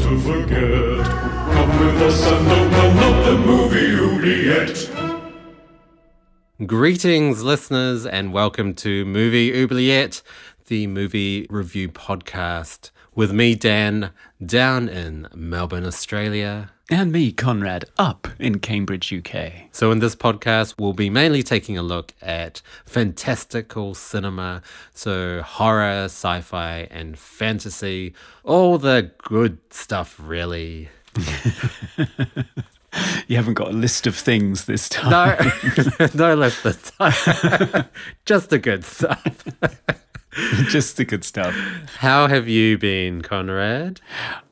to forget. Come with us and open up the Movie Oubliette. Greetings, listeners, and welcome to Movie Oubliette, the movie review podcast. With me, Dan, down in Melbourne, Australia. And me, Conrad, up in Cambridge, UK. So in this podcast, we'll be mainly taking a look at fantastical cinema, so horror, sci-fi, and fantasy. All the good stuff, really. You haven't got a list of things this time. No, no list this time. Just the good stuff. Just the good stuff. How have you been, Conrad?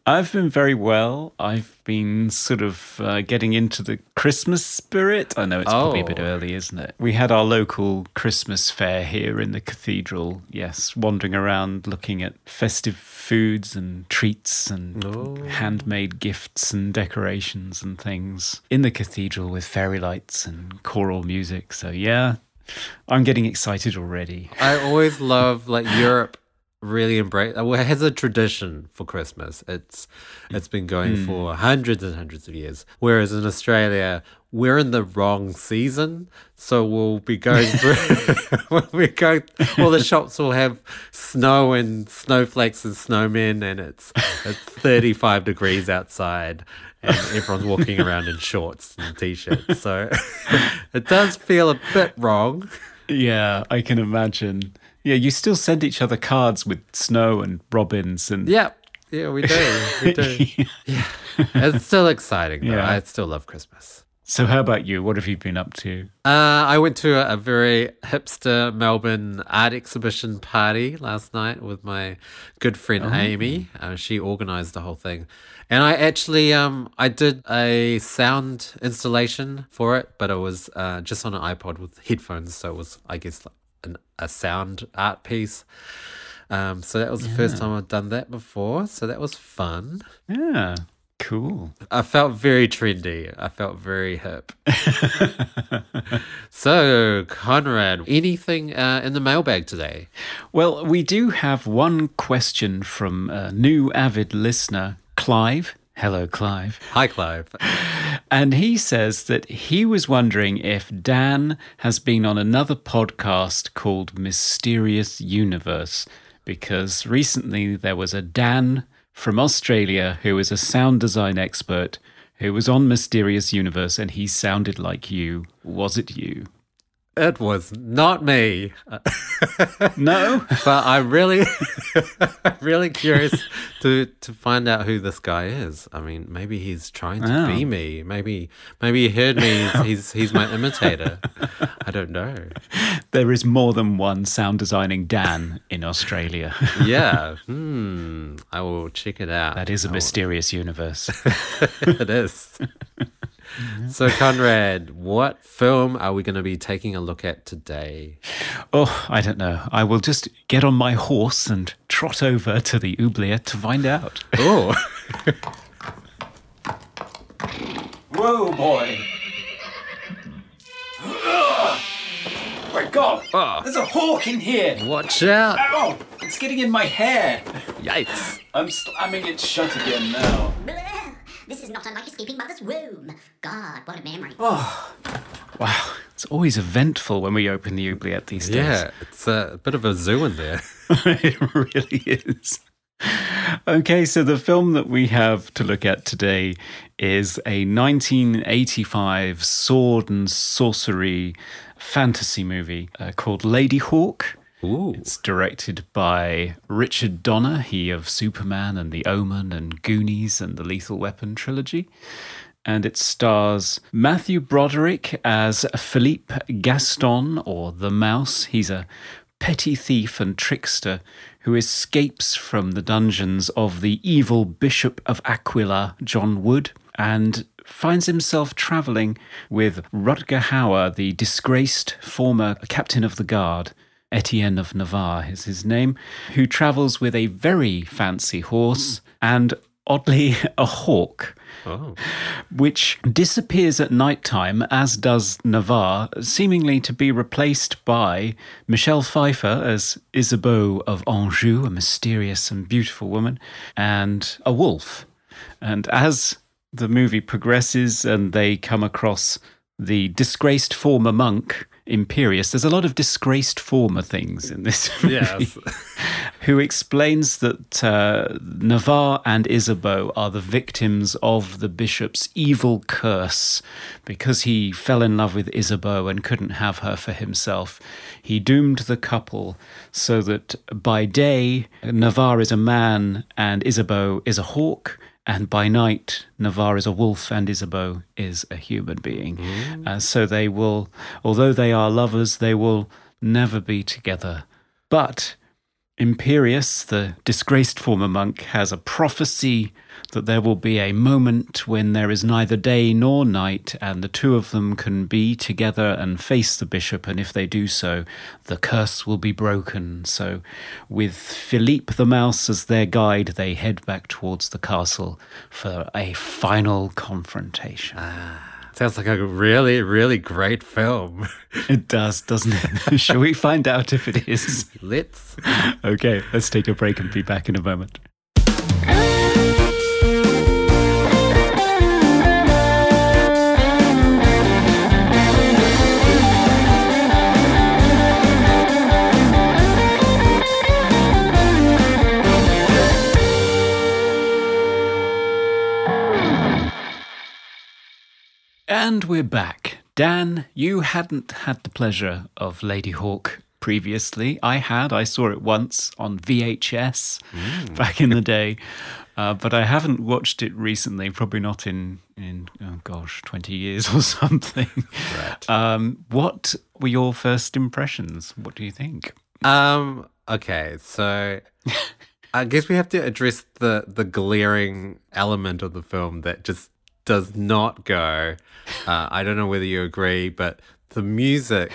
I've been very well. I've been sort of getting into the Christmas spirit. I know it's probably a bit early, isn't it? We had our local Christmas fair here in the cathedral. Yes, wandering around looking at festive foods and treats and handmade gifts and decorations and things in the cathedral with fairy lights and choral music. So yeah, I'm getting excited already. I always love Europe. Really embrace. Well, it has a tradition for Christmas. It's been going for hundreds and hundreds of years. Whereas in Australia, we're in the wrong season, so we'll be going through. All the shops will have snow and snowflakes and snowmen, and it's 35 degrees outside, and everyone's walking around in shorts and t-shirts. So it does feel a bit wrong. Yeah, I can imagine. Yeah, you still send each other cards with snow and robins and... Yeah, we do. Yeah. It's still exciting, though. Yeah. I still love Christmas. So how about you? What have you been up to? I went to a very hipster Melbourne art exhibition party last night with my good friend Amy. She organised the whole thing. And I actually I did a sound installation for it, but it was just on an iPod with headphones, so it was, I guess... a sound art piece. So that was the first time I've done that before. So that was fun. Yeah. Cool. I felt very trendy. I felt very hip. So, Conrad, anything in the mailbag today? Well, we do have one question from a new avid listener, Clive. Hello, Clive. Hi, Clive. And he says that he was wondering if Dan has been on another podcast called Mysterious Universe, because recently there was a Dan from Australia who is a sound design expert who was on Mysterious Universe and he sounded like you. Was it you? It was not me. No? But I'm really curious to find out who this guy is. I mean, maybe he's trying to be me. Maybe he heard me. He's my imitator. I don't know. There is more than one sound designing Dan in Australia. Yeah. I will check it out. That is a mysterious universe. It is. So, Conrad, what film are we going to be taking a look at today? Oh, I don't know. I will just get on my horse and trot over to the oubliette to find out. Oh. Whoa, boy. Oh, my God. Oh. There's a hawk in here. Watch out. Ow, it's getting in my hair. Yikes. I'm slamming it shut again now. This is not unlike escaping mother's womb. God, what a memory. Oh, wow. It's always eventful when we open the oubliette these days. Yeah, it's a bit of a zoo in there. It really is. Okay, so the film that we have to look at today is a 1985 sword and sorcery fantasy movie called Ladyhawke. Ooh. It's directed by Richard Donner, he of Superman and The Omen and Goonies and the Lethal Weapon trilogy. And it stars Matthew Broderick as Philippe Gaston, or The Mouse. He's a petty thief and trickster who escapes from the dungeons of the evil Bishop of Aquila, John Wood, and finds himself travelling with Rutger Hauer, the disgraced former captain of the guard. Etienne of Navarre is his name, who travels with a very fancy horse and, oddly, a hawk, which disappears at night time, as does Navarre, seemingly to be replaced by Michelle Pfeiffer as Isabeau of Anjou, a mysterious and beautiful woman, and a wolf. And as the movie progresses and they come across the disgraced former monk, Imperius. There's a lot of disgraced former things in this movie. Yes. Who explains that Navarre and Isabeau are the victims of the bishop's evil curse. Because he fell in love with Isabeau and couldn't have her for himself, he doomed the couple so that by day, Navarre is a man and Isabeau is a hawk. And by night, Navarre is a wolf and Isabeau is a human being. So they will, although they are lovers, they will never be together. But Imperius, the disgraced former monk, has a prophecy that there will be a moment when there is neither day nor night and the two of them can be together and face the bishop, and if they do so, the curse will be broken. So with Philippe the Mouse as their guide, they head back towards the castle for a final confrontation. Sounds like a really, really great film. It does, doesn't it? Shall we find out if it is? Let's. Okay, let's take a break and be back in a moment. And we're back. Dan, you hadn't had the pleasure of Ladyhawke previously. I had. I saw it once on VHS back in the day. But I haven't watched it recently, probably not in oh gosh, 20 years or something. Right. What were your first impressions? What do you think? Okay, so... I guess we have to address the glaring element of the film that just... does not go. I don't know whether you agree, but the music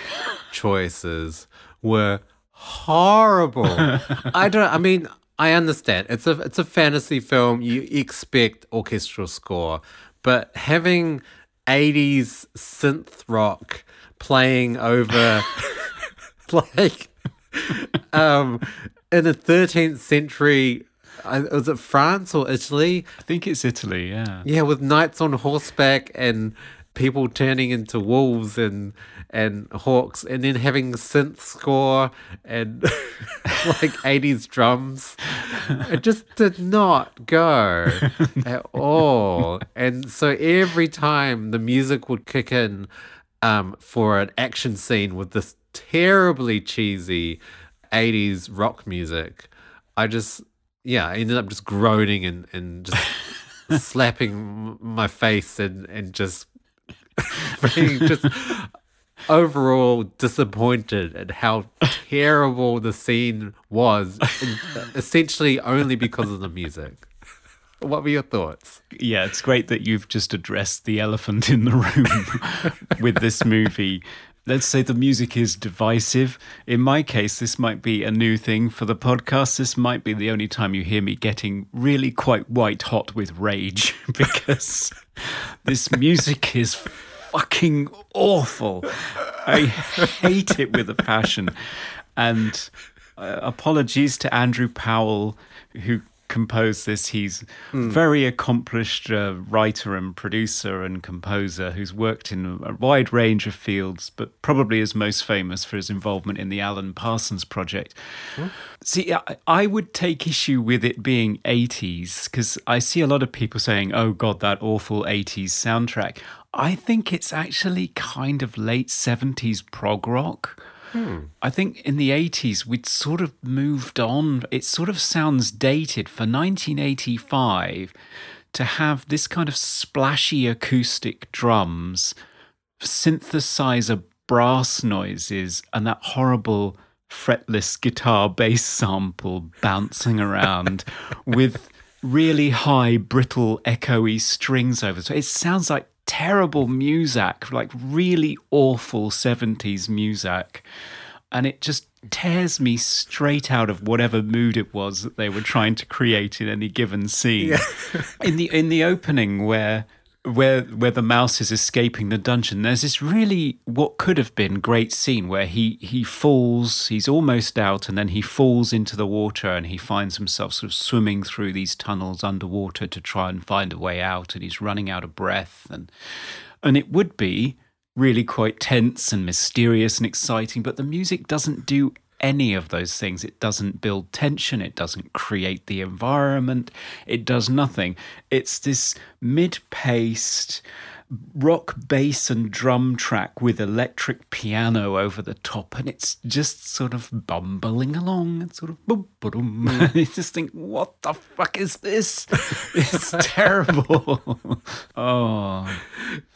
choices were horrible. I understand. It's a fantasy film. You expect orchestral score, but having 80s synth rock playing over like in a 13th century was it France or Italy? I think it's Italy, yeah. Yeah, with knights on horseback and people turning into wolves and hawks, and then having synth score and like 80s drums. It just did not go at all. And so every time the music would kick in for an action scene with this terribly cheesy 80s rock music, I ended up just groaning and just slapping my face and just being just overall disappointed at how terrible the scene was, essentially only because of the music. What were your thoughts? Yeah, it's great that you've just addressed the elephant in the room with this movie. Let's say the music is divisive. In my case, this might be a new thing for the podcast. This might be the only time you hear me getting really quite white hot with rage because this music is fucking awful. I hate it with a passion. And apologies to Andrew Powell, who composed this. He's very accomplished writer and producer and composer who's worked in a wide range of fields, but probably is most famous for his involvement in the Alan Parsons Project. See, I would take issue with it being 80s because I see a lot of people saying, oh God, that awful 80s soundtrack. I think it's actually kind of late 70s prog rock. I think in the 80s, we'd sort of moved on. It sort of sounds dated for 1985 to have this kind of splashy acoustic drums, synthesizer brass noises, and that horrible fretless guitar bass sample bouncing around with really high, brittle, echoey strings over. So it sounds like terrible muzak, like really awful 70s muzak. And it just tears me straight out of whatever mood it was that they were trying to create in any given scene. Yeah. In the opening where the mouse is escaping the dungeon, there's this really what could have been great scene where he falls, he's almost out, and then he falls into the water and he finds himself sort of swimming through these tunnels underwater to try and find a way out, and he's running out of breath. And it would be really quite tense and mysterious and exciting, but the music doesn't do any of those things. It doesn't build tension. It doesn't create the environment. It does nothing. It's this mid-paced rock bass and drum track with electric piano over the top, and it's just sort of bumbling along and sort of boom, boom. And you just think, what the fuck is this? It's terrible. Oh,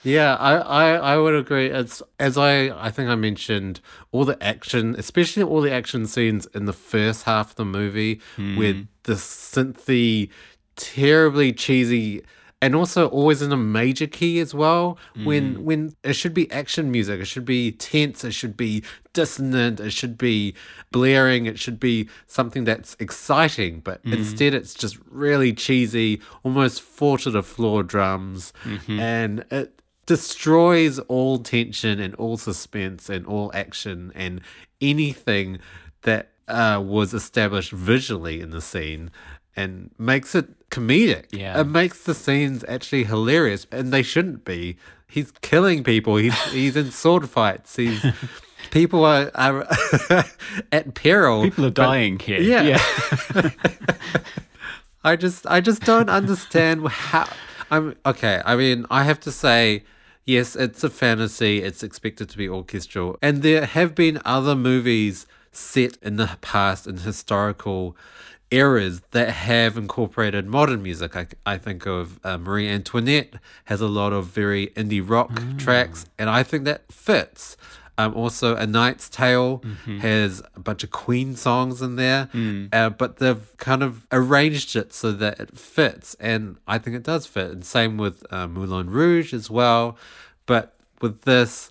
yeah, I would agree. As I think I mentioned, all the action, especially all the action scenes in the first half of the movie with the synthy, terribly cheesy. And also always in a major key as well, when it should be action music, it should be tense, it should be dissonant, it should be blaring, it should be something that's exciting, but instead it's just really cheesy, almost four to the floor drums, and it destroys all tension and all suspense and all action and anything that was established visually in the scene. And makes it comedic. Yeah. It makes the scenes actually hilarious, and they shouldn't be. He's killing people. He's in sword fights. People are at peril. People are dying here. Yeah. I just don't understand how. I have to say, yes, it's a fantasy. It's expected to be orchestral, and there have been other movies set in the past in historical eras that have incorporated modern music. I think of Marie Antoinette has a lot of very indie rock tracks, and I think that fits. Also, A Knight's Tale has a bunch of Queen songs in there, but they've kind of arranged it so that it fits, and I think it does fit. And same with Moulin Rouge as well, but with this,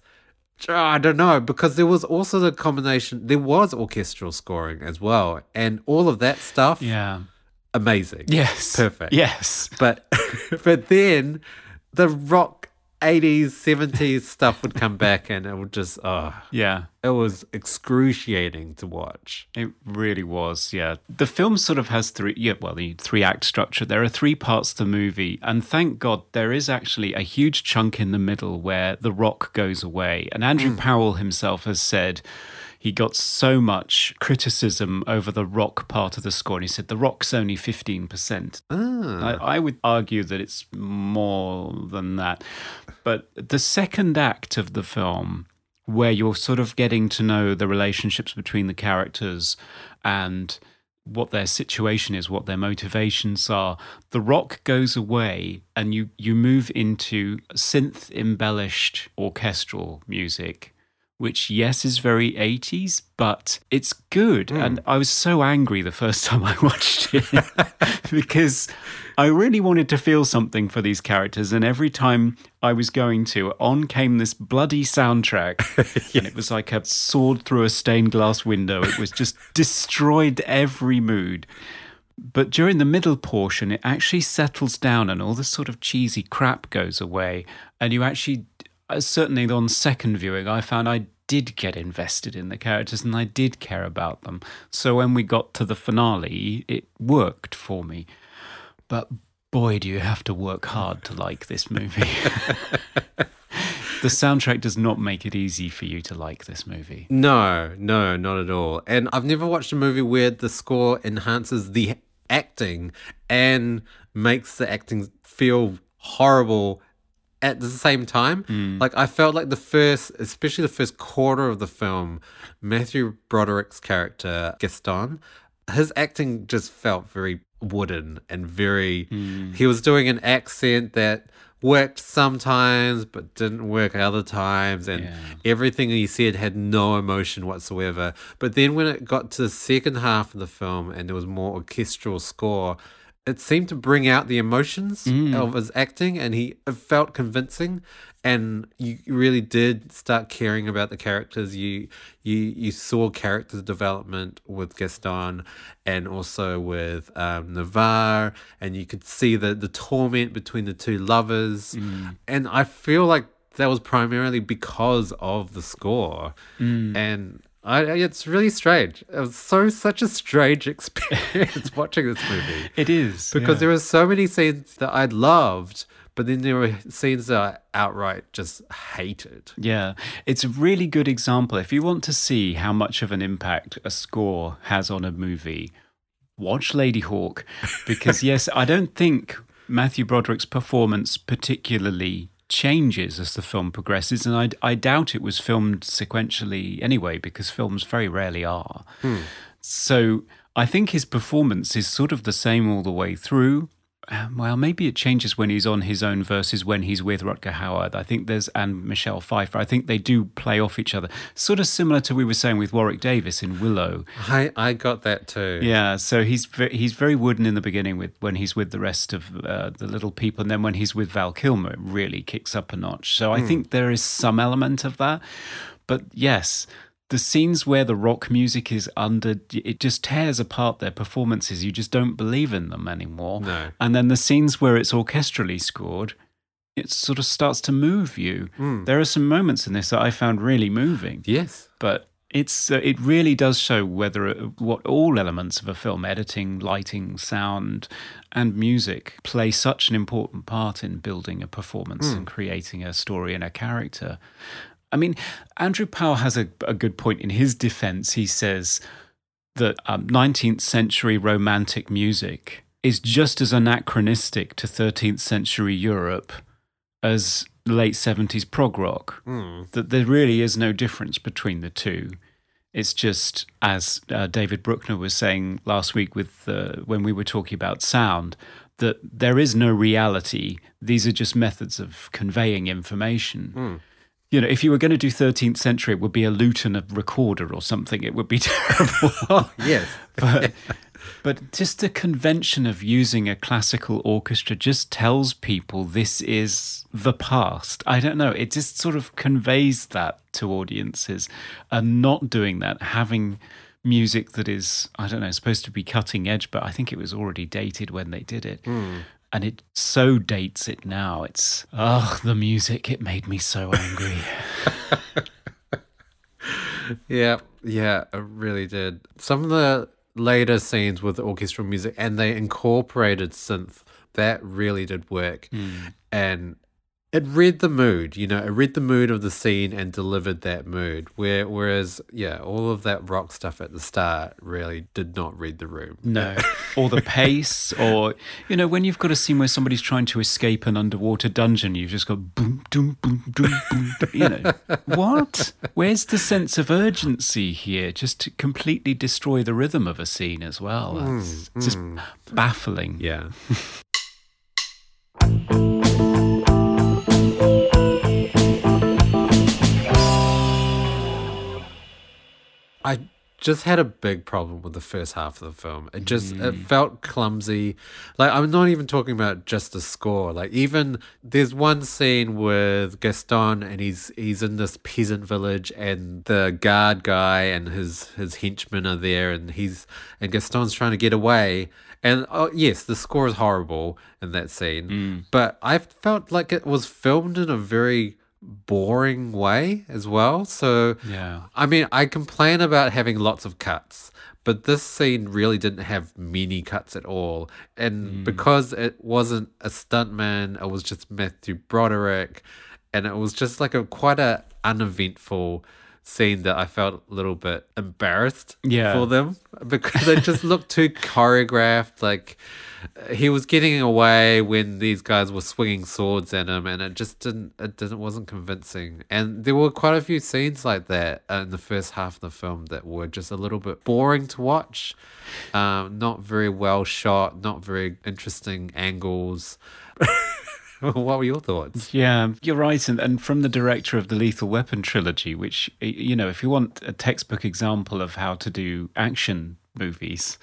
I don't know, because there was also the combination, there was orchestral scoring as well, and all of that stuff. Yeah. Amazing. Yes. Perfect. Yes. But then the rock 80s, 70s stuff would come back, and it would just, yeah. It was excruciating to watch. It really was, yeah. The film sort of has the three-act structure. There are three parts to the movie, and thank God there is actually a huge chunk in the middle where the rock goes away. And Andrew Powell himself has said he got so much criticism over the rock part of the score, and he said the rock's only 15%. I would argue that it's more than that. But the second act of the film, where you're sort of getting to know the relationships between the characters and what their situation is, what their motivations are. The rock goes away and you move into synth-embellished orchestral music, which, yes, is very 80s, but it's good. And I was so angry the first time I watched it because I really wanted to feel something for these characters. And every time I was going to, on came this bloody soundtrack. Yes. And it was like a sword through a stained glass window. It was just destroyed every mood. But during the middle portion, it actually settles down and all this sort of cheesy crap goes away. And you actually... Certainly on second viewing, I found I did get invested in the characters and I did care about them. So when we got to the finale, it worked for me. But boy, do you have to work hard to like this movie. The soundtrack does not make it easy for you to like this movie. No, not at all. And I've never watched a movie where the score enhances the acting and makes the acting feel horrible at the same time. Like, I felt like especially the first quarter of the film, Matthew Broderick's character, Gaston, his acting just felt very wooden and very... He was doing an accent that worked sometimes but didn't work other times, and everything he said had no emotion whatsoever. But then when it got to the second half of the film and there was more orchestral score, it seemed to bring out the emotions of his acting, and it felt convincing, and you really did start caring about the characters. You saw character development with Gaston and also with Navarre, and you could see the torment between the two lovers. And I feel like that was primarily because of the score. And it's really strange. It was such a strange experience watching this movie. It is. Because there were so many scenes that I loved, but then there were scenes that I outright just hated. Yeah. It's a really good example. If you want to see how much of an impact a score has on a movie, watch Ladyhawke. Because, yes, I don't think Matthew Broderick's performance particularly changes as the film progresses, and I doubt it was filmed sequentially anyway, because films very rarely are. So I think his performance is sort of the same all the way through. Well, maybe it changes when he's on his own versus when he's with Rutger Hauer. I think and Michelle Pfeiffer. I think they do play off each other. Sort of similar to we were saying with Warwick Davis in Willow. I got that too. Yeah, so he's very wooden in the beginning when he's with the rest of the little people, and then when he's with Val Kilmer, it really kicks up a notch. So I think there is some element of that. But yes, the scenes where the rock music is under, it just tears apart their performances. You just don't believe in them anymore. No. And then the scenes where it's orchestrally scored, it sort of starts to move you. There are some moments in this that I found really moving. Yes. But it really does show what all elements of a film, editing, lighting, sound, and music, play such an important part in building a performance and creating a story and a character. I mean, Andrew Powell has a good point in his defense. He says that 19th century romantic music is just as anachronistic to 13th century Europe as late 70s prog rock, that there really is no difference between the two. It's just, as David Bruckner was saying last week when we were talking about sound, that there is no reality. These are just methods of conveying information. You know, if you were going to do 13th century, it would be a lute and a recorder or something. It would be terrible. Yes. But just the convention of using a classical orchestra just tells people this is the past. I don't know. It just sort of conveys that to audiences. And not doing that, having music that is, I don't know, supposed to be cutting edge, but I think it was already dated when they did it. And it so dates it now. It's, the music, it made me so angry. Yeah, it really did. Some of the later scenes with the orchestral music, and they incorporated synth, that really did work. And it read the mood, it read the mood of the scene and delivered that mood. Whereas, all of that rock stuff at the start really did not read the room. No, or the pace, or, when you've got a scene where somebody's trying to escape an underwater dungeon, you've just got boom, boom, boom, boom, boom, What? Where's the sense of urgency here? Just to completely destroy the rhythm of a scene as well. It's just baffling. Yeah. I just had a big problem with the first half of the film. It just it felt clumsy. Like, I'm not even talking about just the score. Like, even there's one scene with Gaston, and he's in this peasant village, and the guard guy and his henchmen are there, and Gaston's trying to get away. And yes, the score is horrible in that scene, but I felt like it was filmed in a very boring way as well. So I mean, I complain about having lots of cuts, but this scene really didn't have many cuts at all. And because it wasn't a stuntman, it was just Matthew Broderick, and it was just like quite a uneventful scene that I felt a little bit embarrassed for them, because it just looked too choreographed. Like, he was getting away when these guys were swinging swords at him, and it just wasn't convincing. And there were quite a few scenes like that in the first half of the film that were just a little bit boring to watch. Not very well shot, not very interesting angles. What were your thoughts? Yeah, you're right. And from the director of the Lethal Weapon trilogy, which, you know, if you want a textbook example of how to do action movies,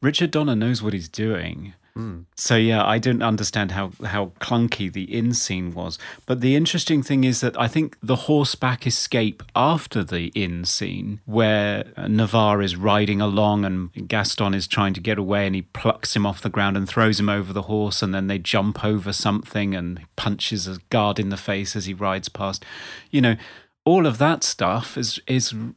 Richard Donner knows what he's doing. Mm. So, yeah, I don't understand how clunky the inn scene was. But the interesting thing is that I think the horseback escape after the inn scene, where Navarre is riding along and Gaston is trying to get away and he plucks him off the ground and throws him over the horse, and then they jump over something and punches a guard in the face as he rides past. You know, all of that stuff is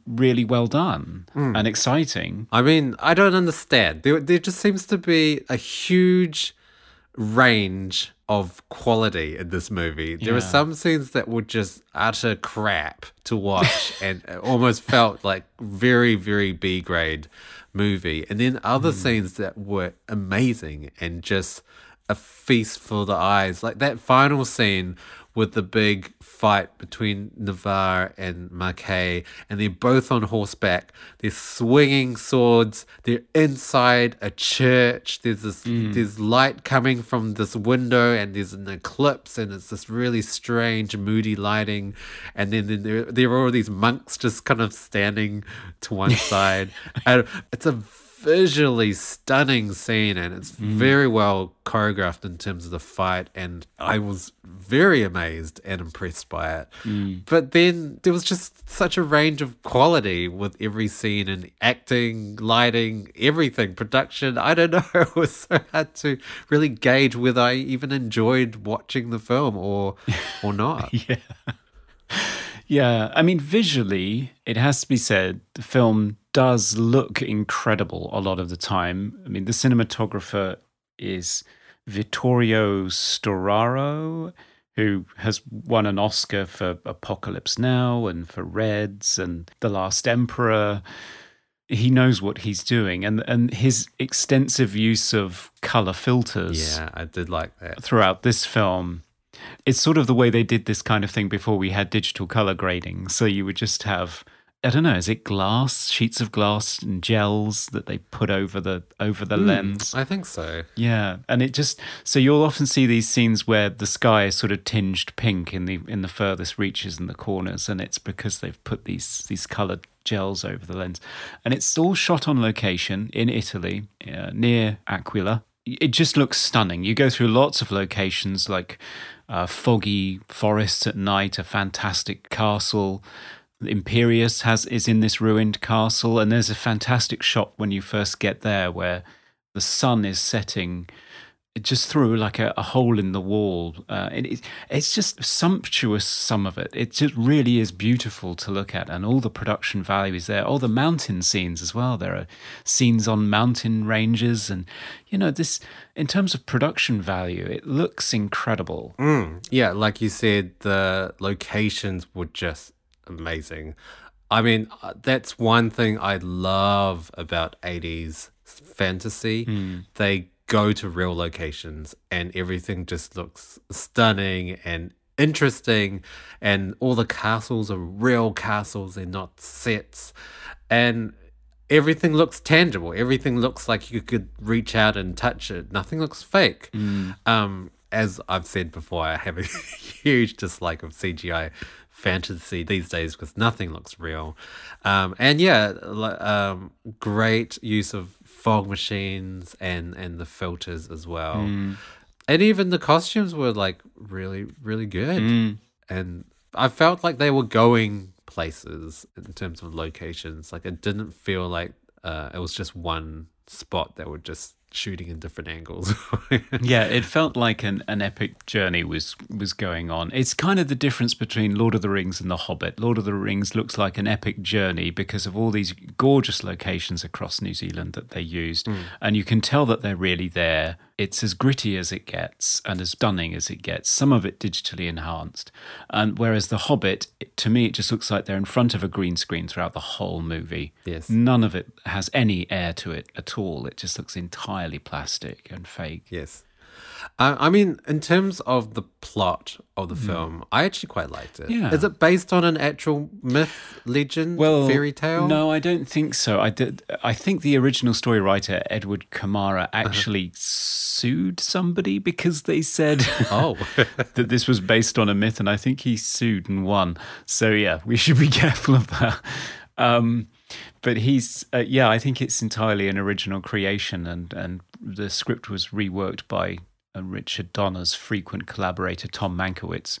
really well done and exciting. I mean, I don't understand. There just seems to be a huge range of quality in this movie. There are some scenes that were just utter crap to watch and almost felt like very, very B-grade movie. And then other scenes that were amazing and just a feast for the eyes. Like that final scene with the big fight between Navarre and Marquet, and they're both on horseback. They're swinging swords. They're inside a church. There's light coming from this window, and there's an eclipse, and it's this really strange, moody lighting. And then there are all these monks just kind of standing to one side. It's a visually stunning scene, and it's very well choreographed in terms of the fight, and I was very amazed and impressed by it. But then there was just such a range of quality with every scene, and acting, lighting, everything, production. I don't know, it was so hard to really gauge whether I even enjoyed watching the film or not. Yeah, I mean, visually, it has to be said, the film does look incredible a lot of the time. I mean, the cinematographer is Vittorio Storaro, who has won an Oscar for Apocalypse Now and for Reds and The Last Emperor. He knows what he's doing, and his extensive use of color filters. Yeah, I did like that. Throughout this film, it's sort of the way they did this kind of thing before we had digital color grading. So you would just have, I don't know, is it glass, sheets of glass and gels that they put over the lens? I think so. Yeah. And it just, so you'll often see these scenes where the sky is sort of tinged pink in the furthest reaches and the corners, and it's because they've put these coloured gels over the lens. And it's all shot on location in Italy, near Aquila. It just looks stunning. You go through lots of locations, like foggy forests at night, a fantastic castle. Imperius is in this ruined castle, and there's a fantastic shot when you first get there where the sun is setting just through like a hole in the wall. It's just sumptuous, some of it. It just really is beautiful to look at, and all the production value is there. All the mountain scenes as well. There are scenes on mountain ranges, and, you know, this, in terms of production value, it looks incredible. Yeah, like you said, the locations were just amazing. I mean, that's one thing I love about 80s fantasy. They go to real locations and everything just looks stunning and interesting, and all the castles are real castles, they're not sets, and everything looks tangible, everything looks like you could reach out and touch it, nothing looks fake. As I've said before, I have a huge dislike of CGI fantasy these days because nothing looks real. Great use of fog machines and the filters as well. And even the costumes were like really, really good. And I felt like they were going places in terms of locations. Like, it didn't feel like it was just one spot that would just shooting in different angles. Yeah, it felt like an epic journey was going on. It's kind of the difference between Lord of the Rings and The Hobbit. Lord of the Rings looks like an epic journey because of all these gorgeous locations across New Zealand that they used. Mm. And you can tell that they're really there. It's as gritty as it gets and as stunning as it gets, some of it digitally enhanced. And whereas The Hobbit, to me, it just looks like they're in front of a green screen throughout the whole movie. Yes. None of it has any air to it at all. It just looks entirely plastic and fake. Yes. I mean, in terms of the plot of the film, I actually quite liked it. Yeah. Is it based on an actual myth, legend, fairy tale? No, I don't think so. I think the original story writer, Edward Kamara, actually sued somebody because they said that this was based on a myth, and I think he sued and won. So, yeah, we should be careful of that. But he's, I think it's entirely an original creation, and the script was reworked by Richard Donner's frequent collaborator, Tom Mankiewicz,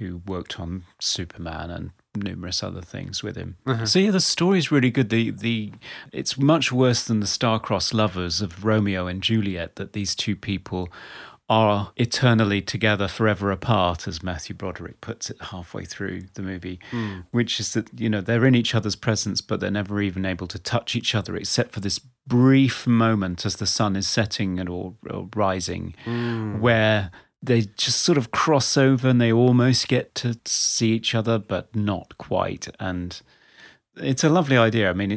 who worked on Superman and numerous other things with him. So yeah, the story's really good. The It's much worse than the star-crossed lovers of Romeo and Juliet, that these two people are eternally together, forever apart, as Matthew Broderick puts it halfway through the movie, which is that, you know, they're in each other's presence, but they're never even able to touch each other except for this brief moment as the sun is setting or rising, where they just sort of cross over and they almost get to see each other, but not quite. And it's a lovely idea. I mean,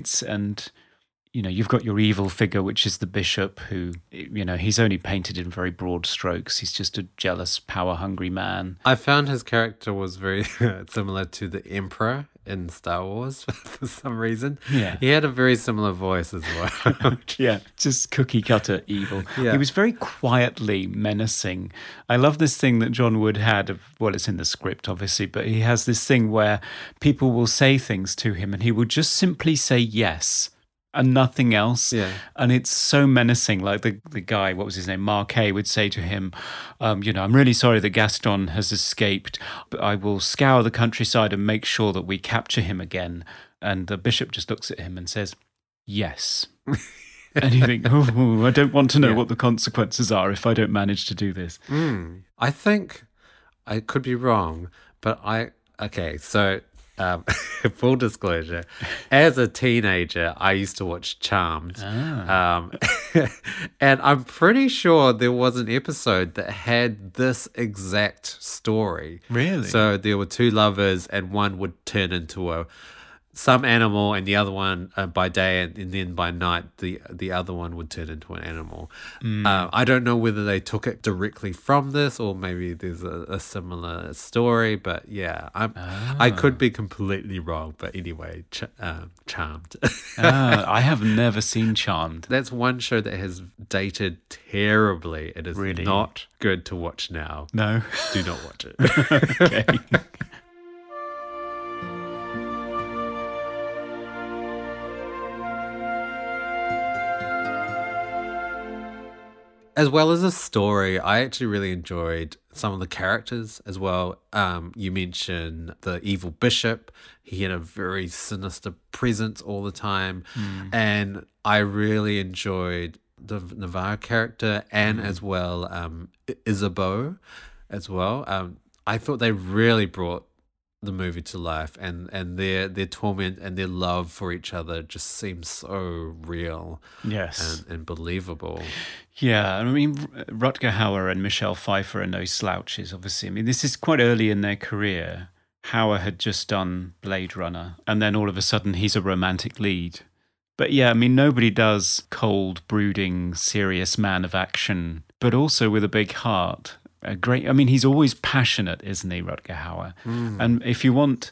you know, you've got your evil figure, which is the bishop, who, you know, he's only painted in very broad strokes. He's just a jealous, power-hungry man. I found his character was very similar to the Emperor in Star Wars for some reason. Yeah. He had a very similar voice as well. Yeah, just cookie-cutter evil. Yeah. He was very quietly menacing. I love this thing that John Wood had of, well, it's in the script, obviously, but he has this thing where people will say things to him and he will just simply say yes and nothing else. Yeah. And it's so menacing. Like the guy, what was his name, Marquet, would say to him, you know, I'm really sorry that Gaston has escaped, but I will scour the countryside and make sure that we capture him again. And the bishop just looks at him and says, yes. And you think, oh, I don't want to know what the consequences are if I don't manage to do this. I think, I could be wrong, but full disclosure, as a teenager, I used to watch Charmed. And I'm pretty sure there was an episode that had this exact story. Really? So there were two lovers and one would turn into some animal, and the other one by day, and then by night the other one would turn into an animal. I don't know whether they took it directly from this or maybe there's a similar story, but yeah, I could be completely wrong, but anyway, Charmed. I have never seen Charmed. That's one show that has dated terribly. It is really not good to watch now. No. Do not watch it. Okay. As well as a story, I actually really enjoyed some of the characters as well. You mentioned the evil bishop. He had a very sinister presence all the time. And I really enjoyed the Navarre character and as well Isabeau as well. I thought they really brought the movie to life, and their torment and their love for each other just seems so real. Yes. And believable. Yeah, I mean, Rutger Hauer and Michelle Pfeiffer are no slouches, obviously. I mean, this is quite early in their career. Hauer had just done Blade Runner, and then all of a sudden he's a romantic lead. But yeah, I mean, nobody does cold, brooding, serious man of action, but also with a big heart. I mean, he's always passionate, isn't he, Rutger Hauer? And if you want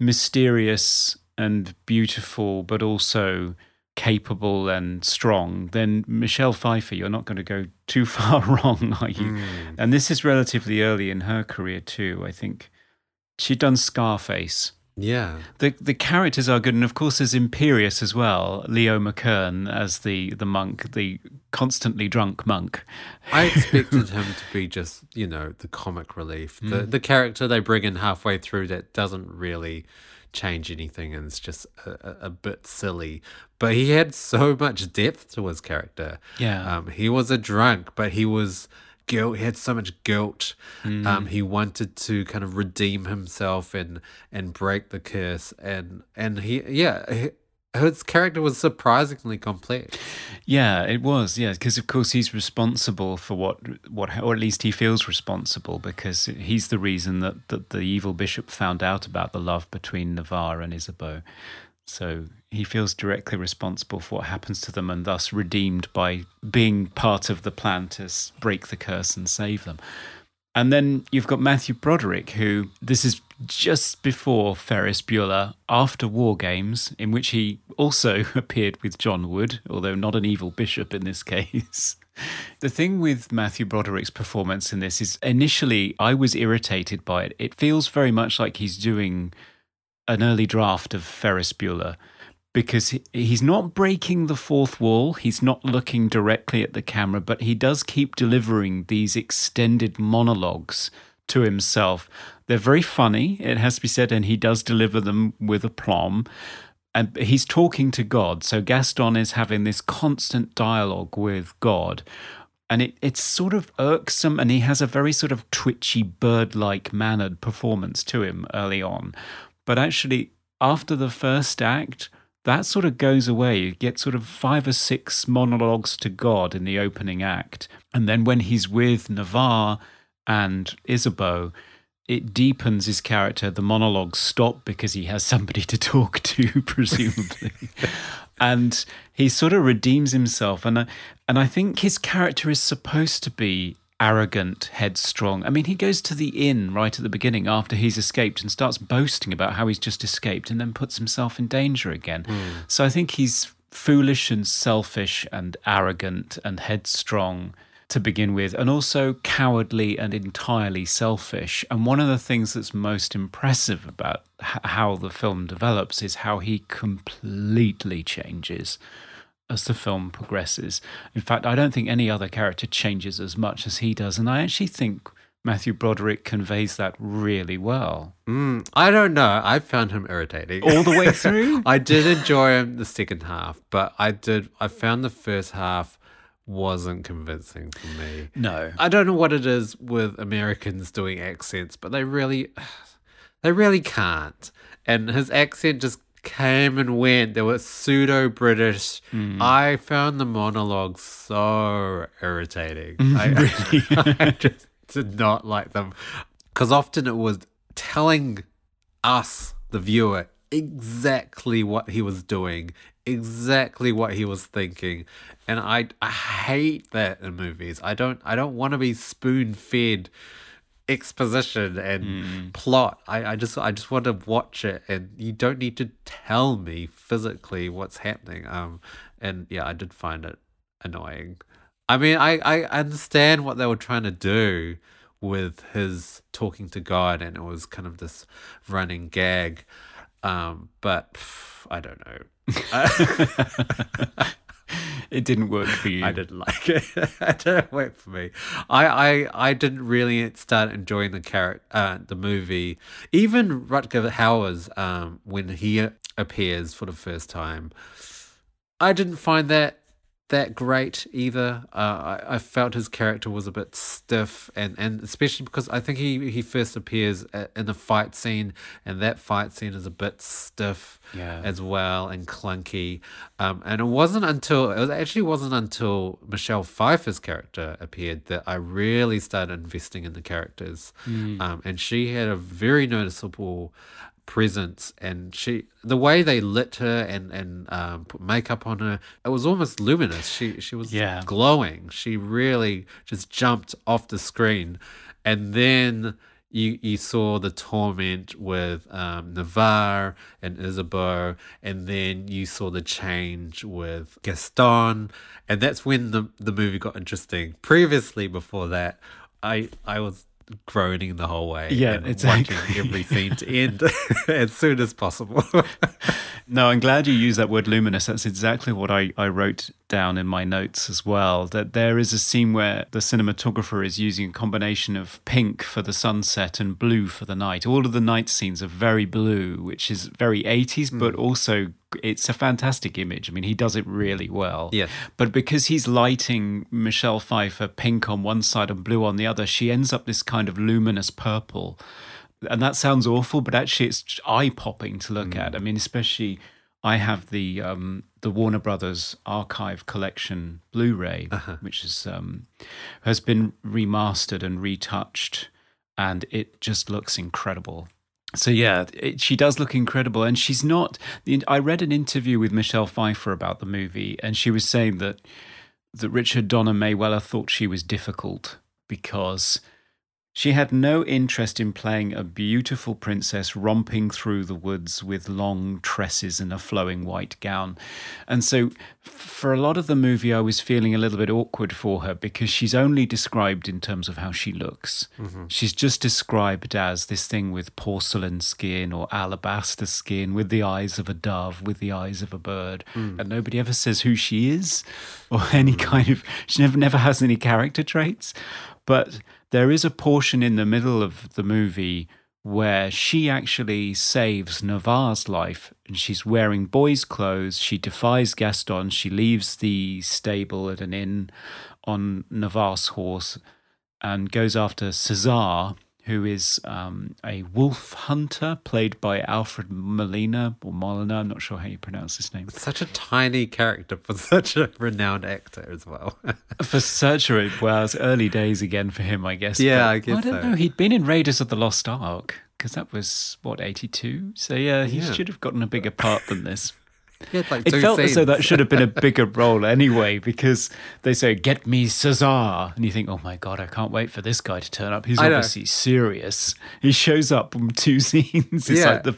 mysterious and beautiful, but also capable and strong, then Michelle Pfeiffer, you're not going to go too far wrong, are you? And this is relatively early in her career too. I think she'd done Scarface. Yeah. The characters are good, and of course there's Imperius as well, Leo McKern as the monk, the constantly drunk monk. I expected him to be just, you know, the comic relief. The character they bring in halfway through that doesn't really change anything, and it's just a bit silly. But he had so much depth to his character. Yeah. He was a drunk, but he was guilt. He had so much guilt. Mm. He wanted to kind of redeem himself and break the curse. And he, yeah, his character was surprisingly complex. Yeah, it was. Yeah, because of course he's responsible for what, or at least he feels responsible, because he's the reason that the evil bishop found out about the love between Navarre and Isabeau. So he feels directly responsible for what happens to them, and thus redeemed by being part of the plan to break the curse and save them. And then you've got Matthew Broderick, who, this is just before Ferris Bueller, after War Games, in which he also appeared with John Wood, although not an evil bishop in this case. The thing with Matthew Broderick's performance in this is, initially I was irritated by it. It feels very much like he's doing an early draft of Ferris Bueller, because he's not breaking the fourth wall, he's not looking directly at the camera, but he does keep delivering these extended monologues to himself. They're very funny, it has to be said, and he does deliver them with aplomb. And he's talking to God, so Gaston is having this constant dialogue with God. And it's sort of irksome, and he has a very sort of twitchy, bird-like mannered performance to him early on. But actually, after the first act, that sort of goes away. You get sort of 5 or 6 monologues to God in the opening act. And then when he's with Navarre and Isabeau, it deepens his character. The monologues stop because he has somebody to talk to, presumably. And he sort of redeems himself. And I think his character is supposed to be arrogant, headstrong. I mean, he goes to the inn right at the beginning after he's escaped and starts boasting about how he's just escaped, and then puts himself in danger again. Mm. So I think he's foolish and selfish and arrogant and headstrong to begin with, and also cowardly and entirely selfish. And one of the things that's most impressive about how the film develops is how he completely changes as the film progresses. In fact, I don't think any other character changes as much as he does, and I actually think Matthew Broderick conveys that really well. I don't know. I found him irritating all the way through. I did enjoy him the second half, but I found the first half wasn't convincing for me. No. I don't know what it is with Americans doing accents, but they really can't. And his accent just came and went. They were pseudo-British. Mm. I found the monologue so irritating. I just did not like them. Because often it was telling us, the viewer, exactly what he was doing, exactly what he was thinking. And I hate that in movies. I don't want to be spoon-fed exposition and plot. I just want to watch it, and you don't need to tell me physically what's happening. And yeah, I did find it annoying. I mean, I understand what they were trying to do with his talking to God, and it was kind of this running gag. But I don't know. It didn't work for you. I didn't like it. It didn't work for me. I didn't really start enjoying the movie. Even Rutger Hauer's, when he appears for the first time, I didn't find that great either. I felt his character was a bit stiff, and especially because I think he first appears in the fight scene, and that fight scene is a bit stiff as well, and clunky. And it wasn't until Michelle Pfeiffer's character appeared that I really started investing in the characters. And she had a very noticeable presence, and the way they lit her and put makeup on her, it was almost luminous. She was glowing. She really just jumped off the screen. And then you saw the torment with Navarre and Isabeau, and then you saw the change with Gaston, and that's when the movie got interesting. Previously, before that, I was groaning the whole way. Yeah, and exactly. Wanting everything to end as soon as possible. No, I'm glad you used that word luminous. That's exactly what I wrote down in my notes as well, that there is a scene where the cinematographer is using a combination of pink for the sunset and blue for the night. All of the night scenes are very blue, which is very 80s, but also it's a fantastic image. I mean, he does it really well. Yeah. But because he's lighting Michelle Pfeiffer pink on one side and blue on the other, she ends up this kind of luminous purple. And that sounds awful, but actually it's eye-popping to look at. I mean, especially... I have the Warner Brothers Archive Collection Blu-ray, which is has been remastered and retouched, and it just looks incredible. So yeah, she does look incredible, and she's not. I read an interview with Michelle Pfeiffer about the movie, and she was saying that Richard Donner may well have thought she was difficult because she had no interest in playing a beautiful princess romping through the woods with long tresses and a flowing white gown. And so for a lot of the movie, I was feeling a little bit awkward for her because she's only described in terms of how she looks. Mm-hmm. She's just described as this thing with porcelain skin or alabaster skin, with the eyes of a dove, with the eyes of a bird. And nobody ever says who she is or any kind of... She never has any character traits. But... there is a portion in the middle of the movie where she actually saves Navarre's life, and she's wearing boy's clothes. She defies Gaston. She leaves the stable at an inn on Navarre's horse and goes after Cesar, who is a wolf hunter played by Alfred Molina, or Molina, I'm not sure how you pronounce his name. Such a tiny character for such a renowned actor as well. It's early days again for him, I guess. Yeah, I guess so. I don't know, he'd been in Raiders of the Lost Ark, because that was, 82? So yeah, he should have gotten a bigger part than this. It felt scenes. As though that should have been a bigger role anyway, because they say, "Get me Cesar," and you think, "Oh my God, I can't wait for this guy to turn up. He's obviously serious." He shows up in two scenes. It's like the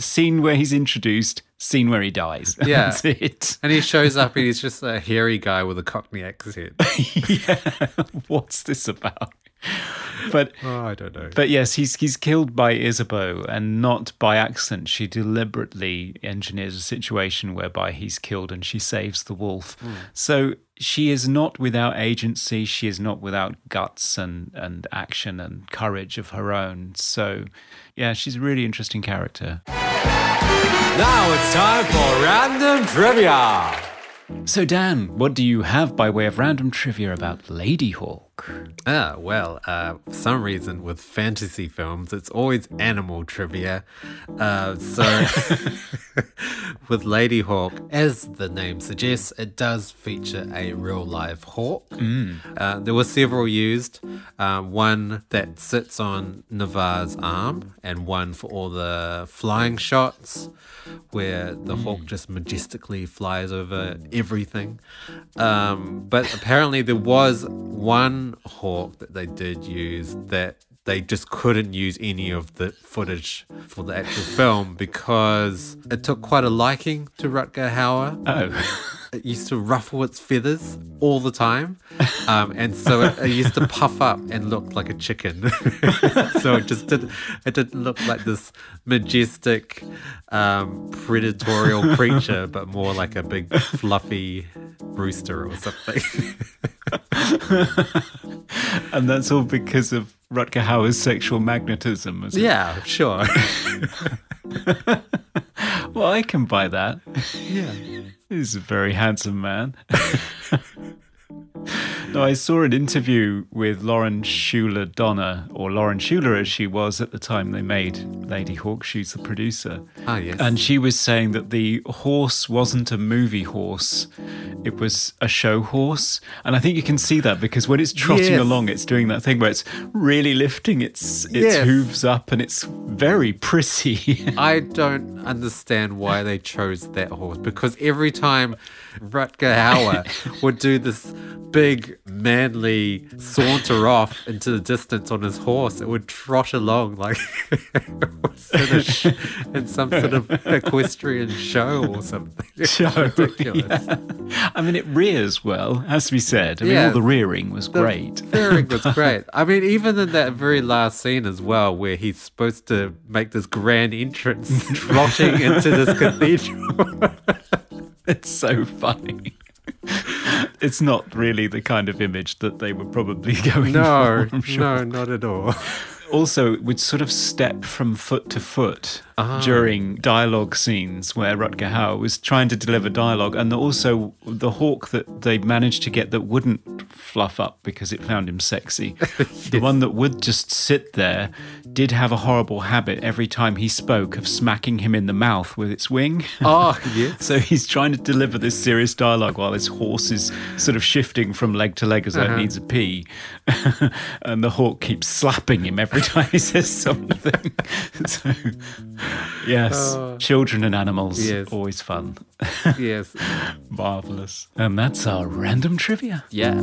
scene where he's introduced, scene where he dies. Yeah. That's it. And he shows up and he's just a hairy guy with a Cockney accent. What's this about? But I don't know. But yes, he's killed by Isabeau, and not by accident. She deliberately engineers a situation whereby he's killed and she saves the wolf. So she is not without agency. She is not without guts and action and courage of her own. So yeah, she's a really interesting character. Now it's time for Random Trivia. So Dan, what do you have by way of random trivia about Ladyhawke? For some reason with fantasy films, it's always animal trivia. With Ladyhawke, as the name suggests, it does feature a real live hawk. There were several used, one that sits on Navarre's arm and one for all the flying shots where the hawk just majestically flies over everything. But apparently there was one hawk that they did use that they just couldn't use any of the footage for the actual film because it took quite a liking to Rutger Hauer. It used to ruffle its feathers all the time, and so it used to puff up and look like a chicken. So it didn't look like this majestic predatorial creature, but more like a big fluffy rooster or something. And that's all because of Rutger Hauer's sexual magnetism, isn't it? Yeah, sure. Well, I can buy that. Yeah. He's a very handsome man. No, I saw an interview with Lauren Shuler Donner, or Lauren Shuler as she was at the time they made Ladyhawke. She's the producer. Ah, yes. And she was saying that the horse wasn't a movie horse. It was a show horse. And I think you can see that because when it's trotting along, it's doing that thing where it's really lifting its hooves up, and it's very pretty. I don't understand why they chose that horse, because every time Rutger Hauer would do this big manly saunter off into the distance on his horse. It would trot along like in some sort of equestrian show or something. Ridiculous. Yeah. I mean, it rears well, has to be said. I mean, all the rearing was great. The rearing was great. I mean, even in that very last scene as well, where he's supposed to make this grand entrance trotting into this cathedral. It's so funny. It's not really the kind of image that they were probably going for, I'm sure. No, not at all. Also, it would sort of step from foot to foot during dialogue scenes where Rutger Hauer was trying to deliver dialogue, and also the hawk that they managed to get that wouldn't fluff up because it found him sexy. Yes. The one that would just sit there did have a horrible habit every time he spoke of smacking him in the mouth with its wing. Yes. So he's trying to deliver this serious dialogue while his horse is sort of shifting from leg to leg as though it needs a pee. And the hawk keeps slapping him every time he says something. So, yes, children and animals, always fun. Yes. Marvellous. And that's our random trivia. Yeah.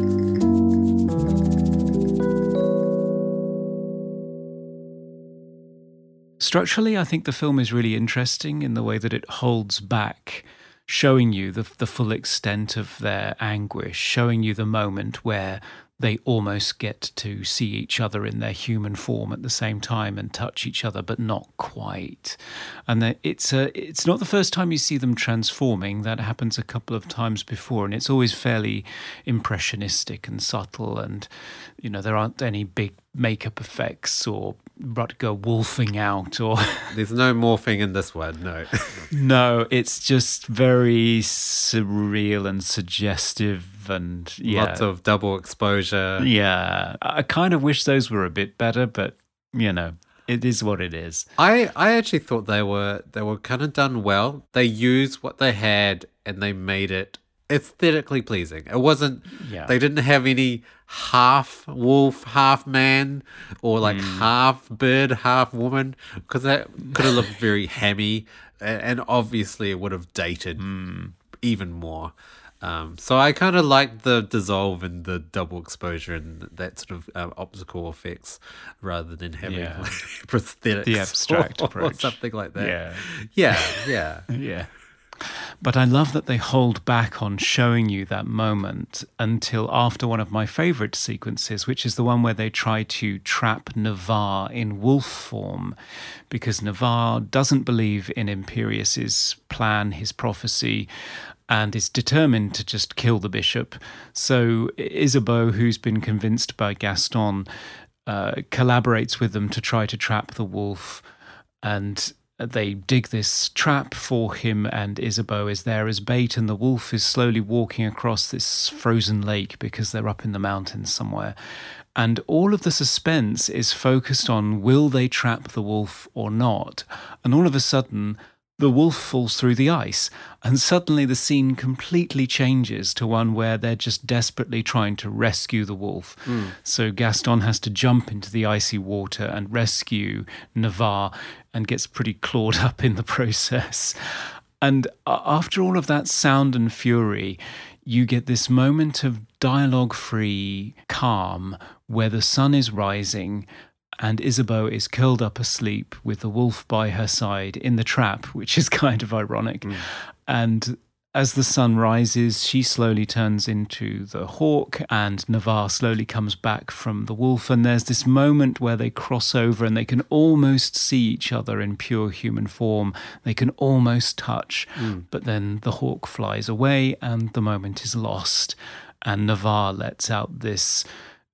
Structurally, I think the film is really interesting in the way that it holds back, showing you the full extent of their anguish, showing you the moment where they almost get to see each other in their human form at the same time and touch each other, but not quite. And it's not the first time you see them transforming. That happens a couple of times before, and it's always fairly impressionistic and subtle, and you know there aren't any big makeup effects or Rutger wolfing out, or there's no morphing in this one. No, it's just very surreal and suggestive, and lots of double exposure. I kind of wish those were a bit better, but you know, it is what it is. I actually thought they were kind of done well. They used what they had and they made it aesthetically pleasing. It wasn't, they didn't have any half wolf, half man, or like half bird, half woman, because that could have looked very hammy, and obviously it would have dated even more. So I kind of liked the dissolve and the double exposure and that sort of optical effects rather than having like prosthetics, the abstract approach, or something like that. But I love that they hold back on showing you that moment until after one of my favourite sequences, which is the one where they try to trap Navarre in wolf form, because Navarre doesn't believe in Imperius's plan, his prophecy, and is determined to just kill the bishop. So Isabeau, who's been convinced by Gaston, collaborates with them to try to trap the wolf, and they dig this trap for him, and Isabeau is there as bait, and the wolf is slowly walking across this frozen lake because they're up in the mountains somewhere. And all of the suspense is focused on, will they trap the wolf or not? And all of a sudden, the wolf falls through the ice, and suddenly the scene completely changes to one where they're just desperately trying to rescue the wolf. So Gaston has to jump into the icy water and rescue Navarre, and gets pretty clawed up in the process. And after all of that sound and fury, you get this moment of dialogue-free calm where the sun is rising, and Isabeau is curled up asleep with the wolf by her side in the trap, which is kind of ironic. And as the sun rises, she slowly turns into the hawk, and Navarre slowly comes back from the wolf. And there's this moment where they cross over and they can almost see each other in pure human form. They can almost touch, but then the hawk flies away and the moment is lost. And Navarre lets out this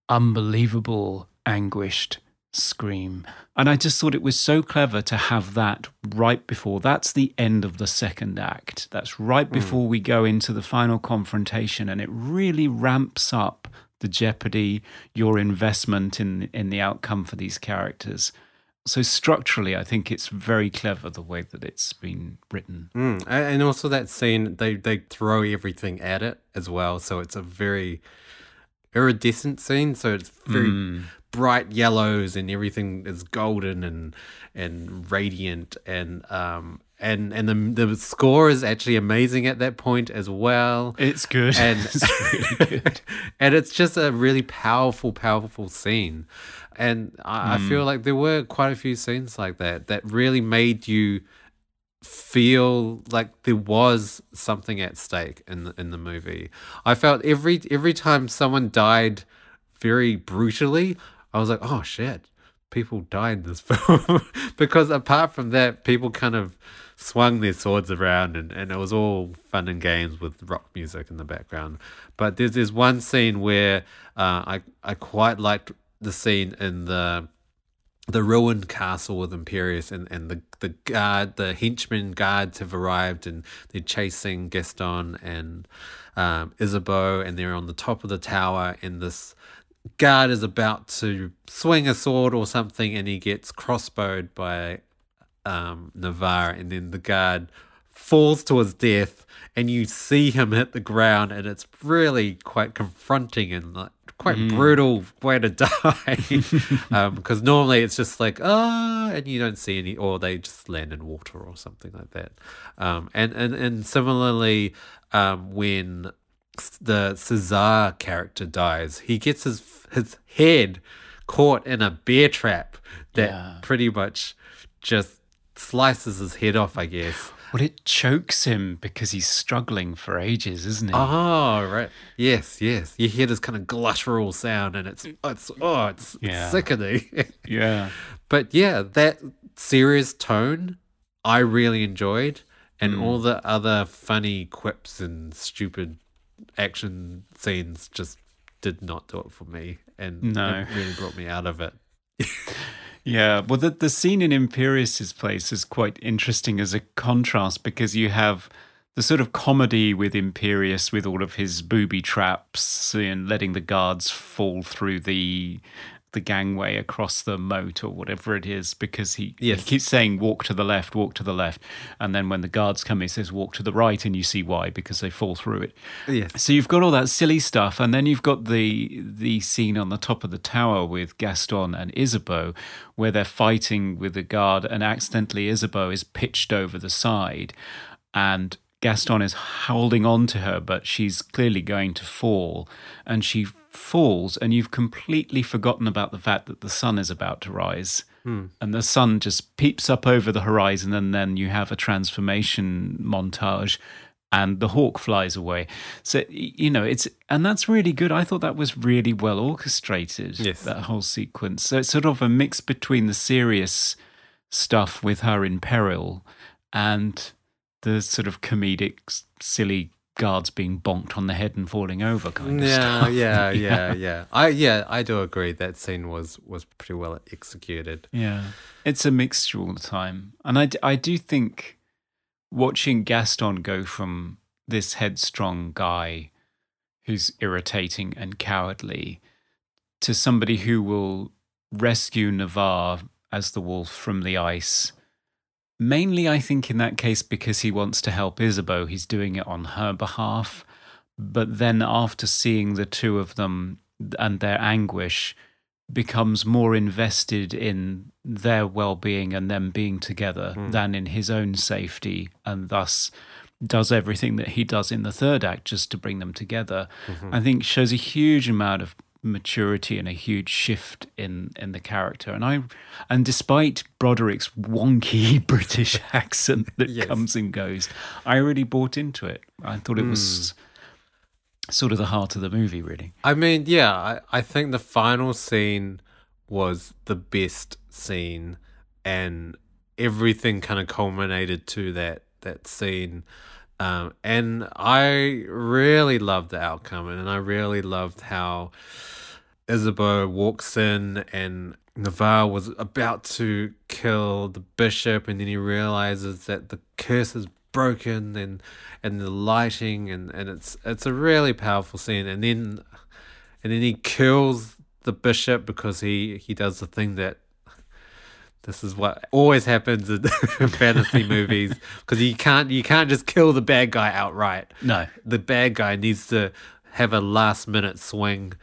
unbelievable, anguished scream. And I just thought it was so clever to have that right before. That's the end of the second act. That's right before we go into the final confrontation, and it really ramps up the jeopardy, your investment in the outcome for these characters. So structurally, I think it's very clever the way that it's been written. And also that scene, they throw everything at it as well. So it's a very iridescent scene. So it's very bright yellows and everything is golden and radiant, and And the score is actually amazing at that point as well. It's good. And it's really good. And it's just a really powerful scene. And I feel like there were quite a few scenes like that that really made you feel like there was something at stake in the movie. I felt every time someone died very brutally, I was like, oh shit, people died in this film. Because apart from that, people kind of swung their swords around and it was all fun and games with rock music in the background. But there's one scene where I quite liked the scene in the ruined castle with Imperius, and the guard, the henchmen guards have arrived and they're chasing Gaston and Isabeau, and they're on the top of the tower, and this guard is about to swing a sword or something, and he gets crossbowed by Navarre, and then the guard falls to his death and you see him hit the ground, and it's really quite confronting and like quite brutal way to die. Because normally it's just like, ah, and you don't see any, or they just land in water or something like that. And similarly, when the Cesar character dies, he gets his head caught in a bear trap that pretty much just slices his head off, I guess. Well, it chokes him because he's struggling for ages, isn't it? Oh, right. Yes. You hear this kind of guttural sound, and it's sickening. Yeah. But yeah, that serious tone I really enjoyed, and all the other funny quips and stupid action scenes just did not do it for me, and it really brought me out of it. Yeah, well, the scene in Imperius's place is quite interesting as a contrast, because you have the sort of comedy with Imperius with all of his booby traps and letting the guards fall through the gangway across the moat or whatever it is, because he keeps saying, walk to the left. And then when the guards come, he says, walk to the right, and you see why, because they fall through it. Yes. So you've got all that silly stuff, and then you've got the scene on the top of the tower with Gaston and Isabeau, where they're fighting with the guard, and accidentally Isabeau is pitched over the side, and Gaston is holding on to her, but she's clearly going to fall, and she falls, and you've completely forgotten about the fact that the sun is about to rise, and the sun just peeps up over the horizon, and then you have a transformation montage and the hawk flies away. So, you know, that's really good. I thought that was really well orchestrated, that whole sequence. So it's sort of a mix between the serious stuff with her in peril and the sort of comedic, silly guards being bonked on the head and falling over kind of stuff. Yeah. I do agree that scene was pretty well executed. Yeah. It's a mixture all the time. And I do think watching Gaston go from this headstrong guy who's irritating and cowardly to somebody who will rescue Navarre as the wolf from the ice. Mainly, I think, in that case, because he wants to help Isabeau, he's doing it on her behalf. But then after seeing the two of them and their anguish, becomes more invested in their well-being and them being together than in his own safety, and thus does everything that he does in the third act just to bring them together. Mm-hmm. I think shows a huge amount of maturity and a huge shift in the character, and despite Broderick's wonky British accent that comes and goes, I really bought into it. I thought it was sort of the heart of the movie, really. I mean, yeah, I think the final scene was the best scene, and everything kind of culminated to that scene. And I really loved the outcome, and I really loved how Isabeau walks in, and Navarre was about to kill the bishop, and then he realizes that the curse is broken, and the lighting, and it's a really powerful scene, and then he kills the bishop because he does the thing that this is what always happens in fantasy movies, because you can't just kill the bad guy outright. No. The bad guy needs to have a last minute swing,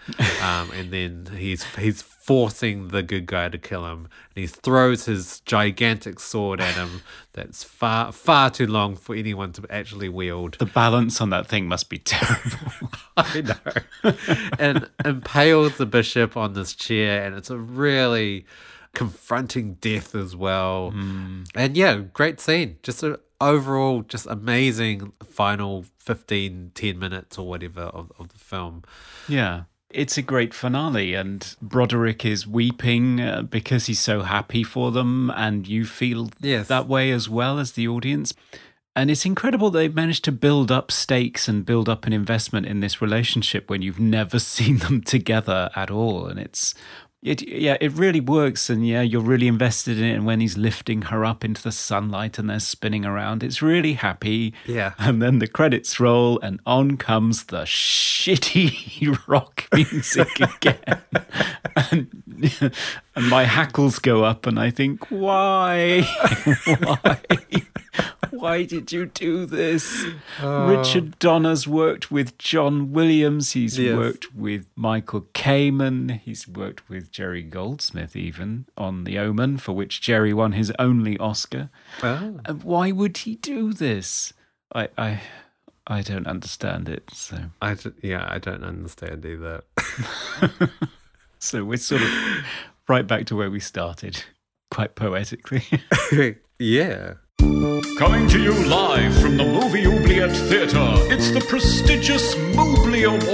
and then he's forcing the good guy to kill him, and he throws his gigantic sword at him. That's far too long for anyone to actually wield. The balance on that thing must be terrible. I know. And impales the bishop on this chair, and it's a really confronting death as well. And yeah, great scene. Just an overall just amazing final 10 minutes or whatever of the film. Yeah, it's a great finale, and Broderick is weeping because he's so happy for them, and you feel that way as well as the audience. And it's incredible they've managed to build up stakes and build up an investment in this relationship when you've never seen them together at all. And it really works, and yeah, you're really invested in it. And when he's lifting her up into the sunlight and they're spinning around, it's really happy. Yeah. And then the credits roll, and on comes the shitty rock music again. and my hackles go up, and I think, why? Why did you do this? Richard Donner's worked with John Williams. He's worked with Michael Kamen. He's worked with Jerry Goldsmith even on The Omen, for which Jerry won his only Oscar. Oh. And why would he do this? I don't understand it. So I don't understand either. So we're sort of right back to where we started, quite poetically. Yeah. Coming to you live from the Movie Oubliette Theatre, it's the prestigious Mobley Awards.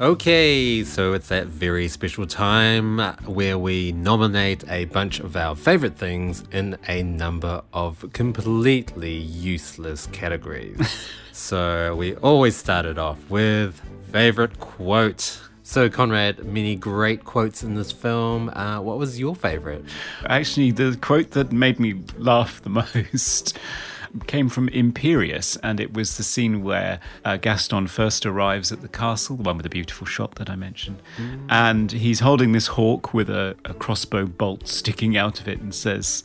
Okay, so it's that very special time where we nominate a bunch of our favourite things in a number of completely useless categories. So we always started off with favourite quote. So, Conrad, many great quotes in this film. What was your favourite? Actually, the quote that made me laugh the most came from Imperius, and it was the scene where Gaston first arrives at the castle, the one with the beautiful shot that I mentioned, and he's holding this hawk with a crossbow bolt sticking out of it and says,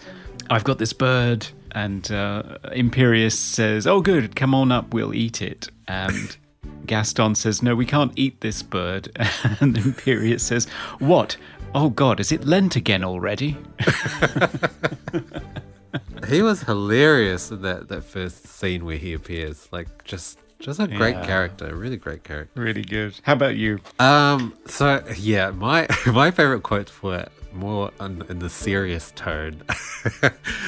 "I've got this bird." And Imperius says, "Oh, good, come on up, we'll eat it." And Gaston says, "No, we can't eat this bird." And Imperius says, "What? Oh, God, is it Lent again already?" He was hilarious in that first scene where he appears. Like, just a great character, a really great character. Really good. How about you? So, yeah, my favourite quotes were more in the serious tone.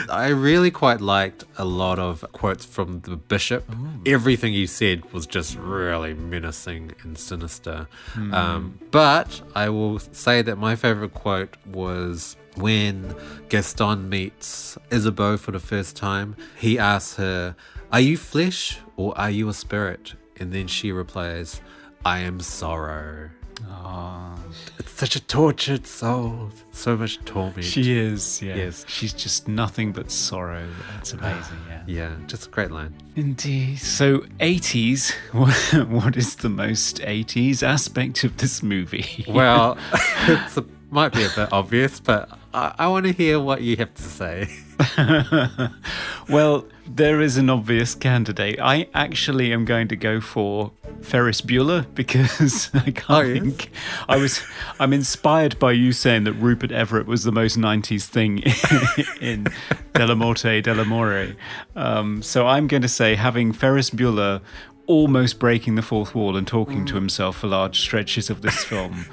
I really quite liked a lot of quotes from the bishop. Ooh. Everything he said was just really menacing and sinister. But I will say that my favourite quote was when Gaston meets Isabeau for the first time. He asks her, "Are you flesh or are you a spirit?" And then she replies, "I am sorrow." Oh, it's such a tortured soul. So much torment. She is, yes. She's just nothing but sorrow. That's amazing, yeah. Yeah, just a great line. Indeed. So 80s, what is the most 80s aspect of this movie? Well, it might be a bit obvious, but I want to hear what you have to say. Well, there is an obvious candidate. I actually am going to go for Ferris Bueller, because I can't think. I'm inspired by you saying that Rupert Everett was the most 90s thing in Della Morte, Della More. So I'm going to say having Ferris Bueller almost breaking the fourth wall and talking to himself for large stretches of this film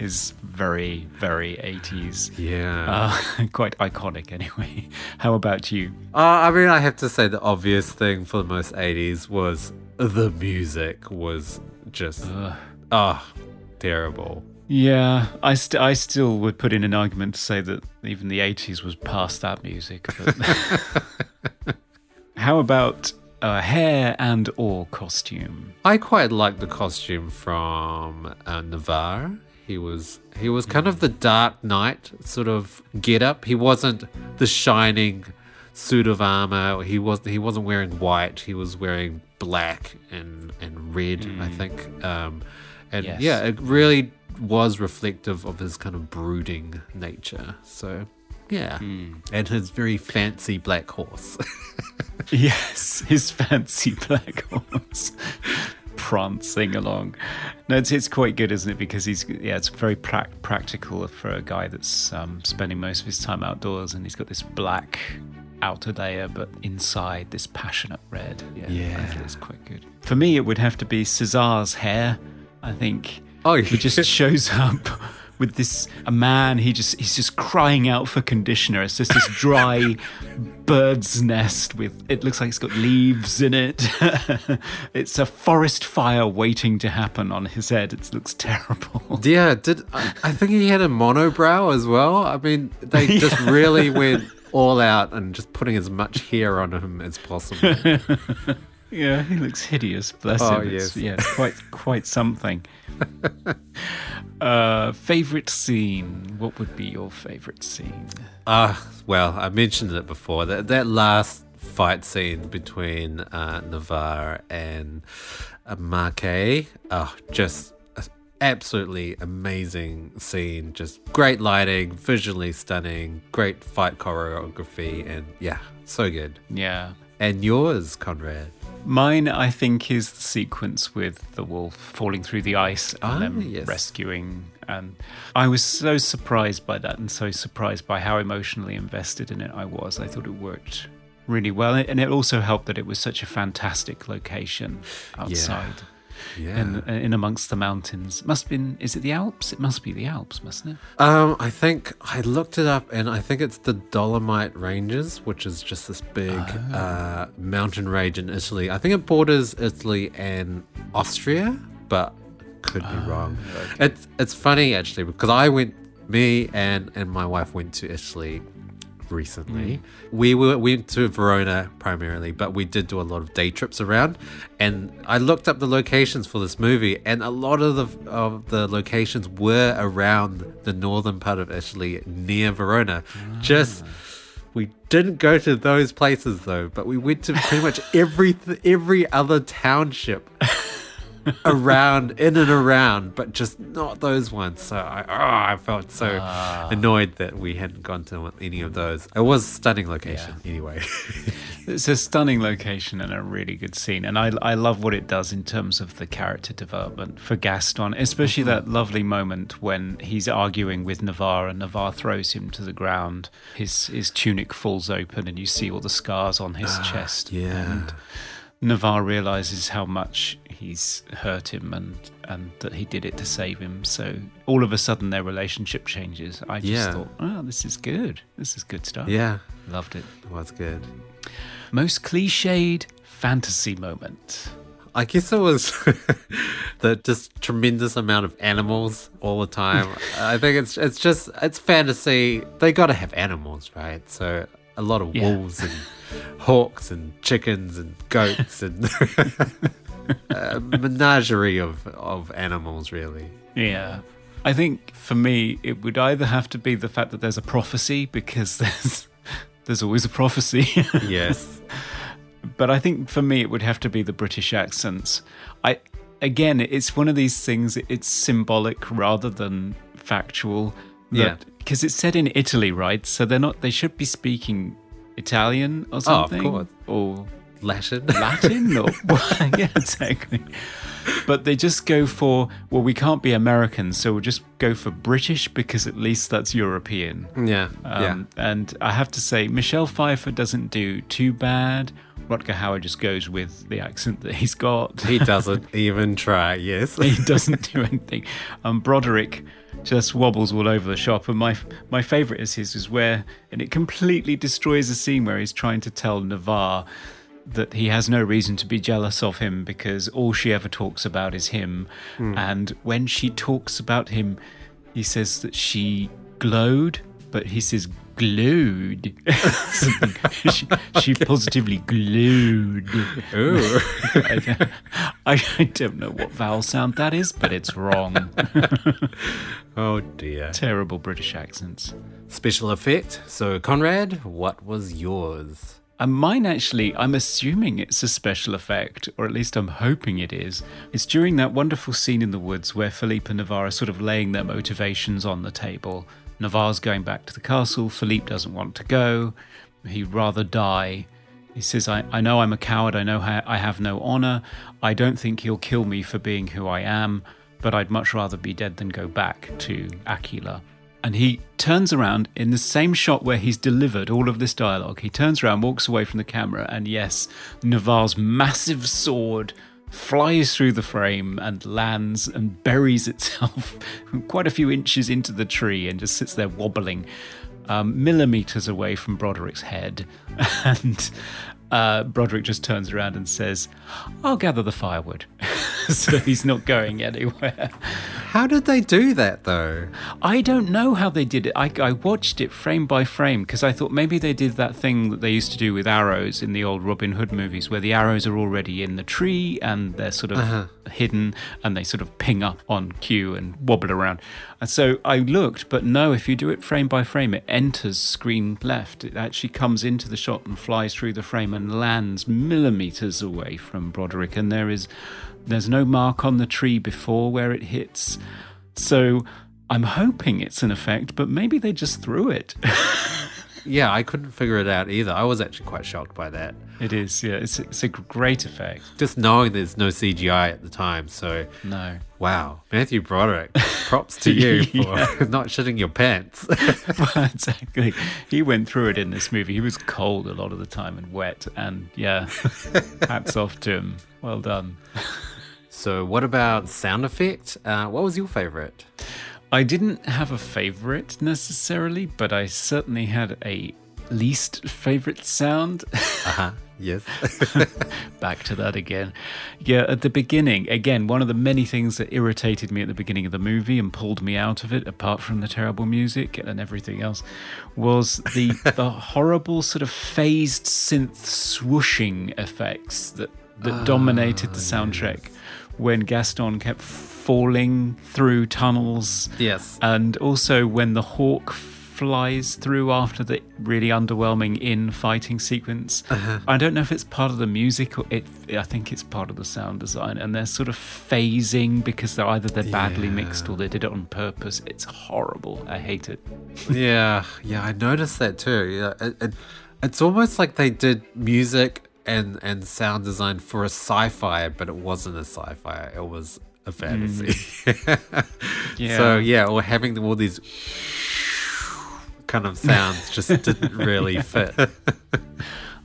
is very, very 80s. Yeah. Quite iconic anyway. How about you? I mean, I have to say the obvious thing for the most 80s was the music was just terrible. Yeah, I still would put in an argument to say that even the 80s was past that music. But how about hair and or costume? I quite like the costume from Navarre. He was kind of the Dark Knight sort of get-up. He wasn't the shining suit of armour. He wasn't wearing white. He was wearing black and red, I think. It really was reflective of his kind of brooding nature. So Yeah. Mm. And his very fancy black horse. Yes, his fancy black horse. Prancing along. No, it's quite good, isn't it? Because he's, yeah, it's very practical for a guy that's spending most of his time outdoors, and he's got this black outer layer, but inside this passionate red. Yeah. I think it's quite good. For me, it would have to be Cesar's hair, I think. Oh, he just shows up with this he's just crying out for conditioner. It's just this dry bird's nest with, it looks like it's got leaves in it. It's a forest fire waiting to happen on his head. It looks terrible. Yeah, I think he had a monobrow as well. I mean, they just really went all out and just putting as much hair on him as possible. Yeah, he looks hideous, bless him. Yes. Yeah, quite something. Favorite scene. What would be your favorite scene? Well, I mentioned it before. That last fight scene between Navarre and Marquet. Just absolutely amazing scene. Just great lighting, visually stunning, great fight choreography, and yeah, so good. Yeah. And yours, Conrad? Mine, I think, is the sequence with the wolf falling through the ice and rescuing. I was so surprised by that, and so surprised by how emotionally invested in it I was. I thought it worked really well, and it also helped that it was such a fantastic location outside. Yeah. Yeah, and in amongst the mountains, is it the Alps? It must be the Alps, mustn't it? I think I looked it up, and I think it's the Dolomite Ranges, which is just this big mountain range in Italy. I think it borders Italy and Austria, but could be wrong. Okay. It's funny actually, because me and my wife went to Italy recently. We went to Verona primarily, but we did do a lot of day trips around, and I looked up the locations for this movie, and a lot of the locations were around the northern part of Italy near Verona. We didn't go to those places though, but we went to pretty much every other township in and around, but just not those ones. So I felt so annoyed that we hadn't gone to any of those. It was a stunning location anyway. It's a stunning location and a really good scene, and I love what it does in terms of the character development for Gaston, especially that lovely moment when he's arguing with Navarre and Navarre throws him to the ground. His tunic falls open and you see all the scars on his chest. Yeah. And Navarre realizes how much he's hurt him and that he did it to save him. So all of a sudden their relationship changes. I just thought, this is good. This is good stuff. Yeah. Loved it. Well, that's good. Most cliched fantasy moment. I guess it was the just tremendous amount of animals all the time. I think it's fantasy. They got to have animals, right? So a lot of wolves and hawks and chickens and goats and a menagerie of animals, really. Yeah. I think for me, it would either have to be the fact that there's a prophecy, because there's always a prophecy. Yes. But I think for me, it would have to be the British accents. Again, it's one of these things, it's symbolic rather than factual. Because it's said in Italy, right? So they should be speaking Italian or something. Oh, of course. Or Latin or yeah, exactly. But they just go for, well, we can't be American, so we'll just go for British, because at least that's European. And I have to say, Michelle Pfeiffer doesn't do too bad. Rutger Hauer just goes with the accent that he's got. He doesn't even try. Yes. He doesn't do anything. Broderick just wobbles all over the shop, and my favorite is his is where, and it completely destroys the scene where he's trying to tell Navarre that he has no reason to be jealous of him because all she ever talks about is him. And when she talks about him, he says that she glowed, but he says glued. she positively glued. I don't know what vowel sound that is, but it's wrong. Oh dear. Terrible British accents. Special effect. So Conrad, what was yours? And mine, actually, I'm assuming it's a special effect, or at least I'm hoping it is. It's during that wonderful scene in the woods where Philippe and Navarre are sort of laying their motivations on the table. Navarre's going back to the castle. Philippe doesn't want to go. He'd rather die. He says, I know I'm a coward. I know I have no honor. I don't think he'll kill me for being who I am, but I'd much rather be dead than go back to Aquila. And he turns around in the same shot where he's delivered all of this dialogue. He turns around, walks away from the camera, and yes, Navarre's massive sword flies through the frame and lands and buries itself quite a few inches into the tree and just sits there wobbling millimeters away from Broderick's head. And Broderick just turns around and says, I'll gather the firewood. So he's not going anywhere. How did they do that, though? I don't know how they did it. I watched it frame by frame because I thought maybe they did that thing that they used to do with arrows in the old Robin Hood movies where the arrows are already in the tree and they're sort of hidden and they sort of ping up on cue and wobble around. And so I looked, but no, if you do it frame by frame, it enters screen left. It actually comes into the shot and flies through the frame and lands millimeters away from Broderick. And there's no mark on the tree before where it hits. So I'm hoping it's an effect, but maybe they just threw it. Yeah, I couldn't figure it out either. I was actually quite shocked by that. It is, yeah. It's a great effect. Just knowing there's no CGI at the time, so... No. Wow. Matthew Broderick, props to you for not shitting your pants. Well, exactly. He went through it in this movie. He was cold a lot of the time and wet, and yeah, hats off to him. Well done. So what about sound effect? What was your favourite? I didn't have a favourite necessarily, but I certainly had a least favourite sound. Yes. Back to that again. Yeah, at the beginning, again, one of the many things that irritated me at the beginning of the movie and pulled me out of it, apart from the terrible music and everything else, was the horrible sort of phased synth swooshing effects that dominated the soundtrack. Yes. When Gaston kept falling through tunnels. Yes. And also when the hawk flies through after the really underwhelming in-fighting sequence. I don't know if it's part of the music or I think it's part of the sound design. And they're sort of phasing because they're either badly mixed or they did it on purpose. It's horrible. I hate it. Yeah, I noticed that too. Yeah, it's almost like they did music and sound design for a sci-fi, but it wasn't a sci-fi. It was a fantasy. Yeah. So yeah, or having all these kind of sounds just didn't really fit.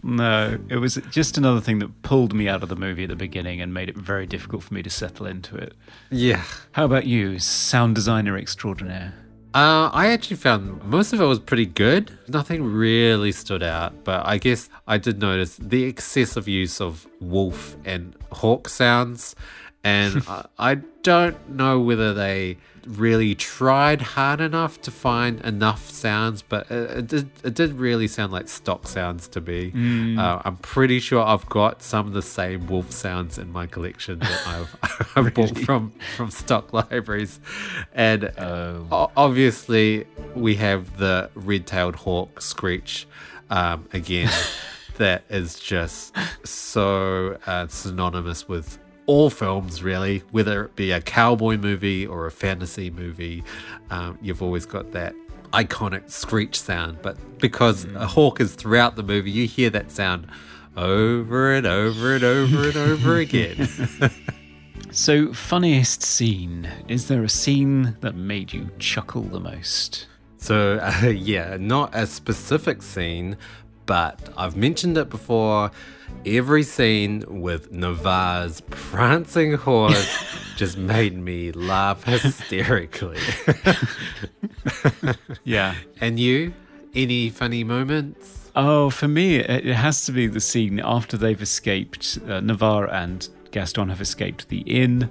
No, it was just another thing that pulled me out of the movie at the beginning and made it very difficult for me to settle into it. Yeah. How about you, sound designer extraordinaire? I actually found most of it was pretty good. Nothing really stood out, but I guess I did notice the excessive use of wolf and hawk sounds. And I don't know whether they really tried hard enough to find enough sounds, but it did really sound like stock sounds to me. I'm pretty sure I've got some of the same wolf sounds in my collection that I've really? Bought from stock libraries. And obviously we have the red-tailed hawk screech again. That is just so synonymous with all films, really, whether it be a cowboy movie or a fantasy movie. You've always got that iconic screech sound, but because a hawk is throughout the movie, you hear that sound over and over and over and over again. So, funniest scene. Is there a scene that made you chuckle the most? So, not a specific scene, but I've mentioned it before, every scene with Navarre's prancing horse just made me laugh hysterically. Yeah. And you? Any funny moments? Oh, for me, it has to be the scene after they've escaped, Navarre and Gaston have escaped the inn,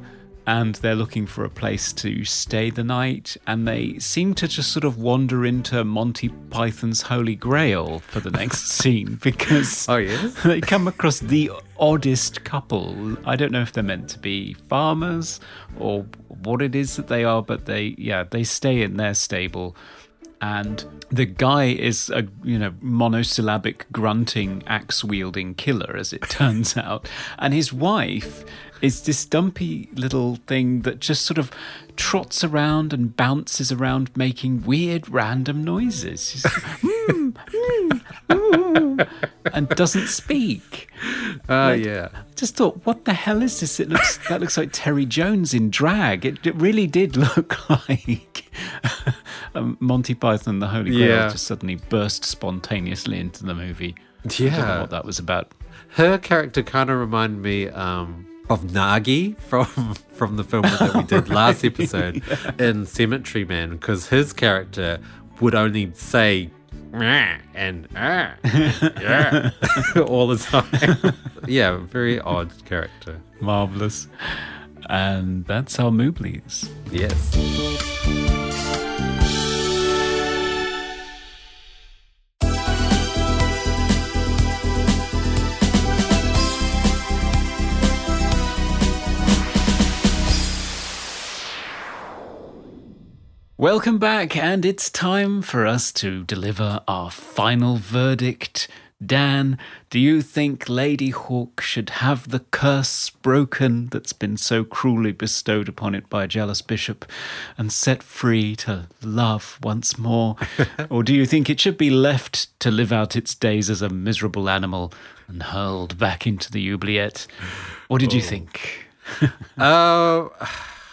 and they're looking for a place to stay the night, and they seem to just sort of wander into Monty Python's Holy Grail for the next scene, because they come across the oddest couple. I don't know if they're meant to be farmers or what it is that they are, but they stay in their stable. And the guy is a monosyllabic grunting axe wielding killer, as it turns out, and his wife is this dumpy little thing that just sort of trots around and bounces around making weird random noises. And doesn't speak. Yeah. I just thought, what the hell is this? That looks like Terry Jones in drag. It really did look like Monty Python and the Holy Grail just suddenly burst spontaneously into the movie. Yeah. I don't know what that was about. Her character kind of reminded me of Nagi from the film that we did last episode in Cemetery Man, because his character would only say and all the time. Yeah, very odd character. Marvelous. And that's our Mooblies. Yes. Welcome back, and it's time for us to deliver our final verdict. Dan, do you think Ladyhawke should have the curse broken that's been so cruelly bestowed upon it by a jealous bishop and set free to love once more? Or do you think it should be left to live out its days as a miserable animal and hurled back into the oubliette? What did you think?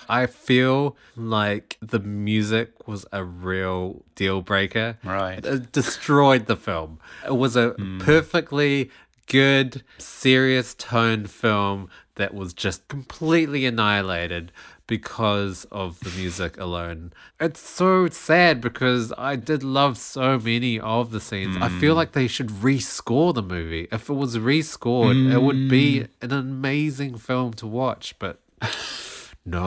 I feel like the music was a real deal breaker. Right. It destroyed the film. It was a perfectly good, serious tone film that was just completely annihilated because of the music alone. It's so sad because I did love so many of the scenes. I feel like they should rescore the movie. If it was rescored, it would be an amazing film to watch, but... I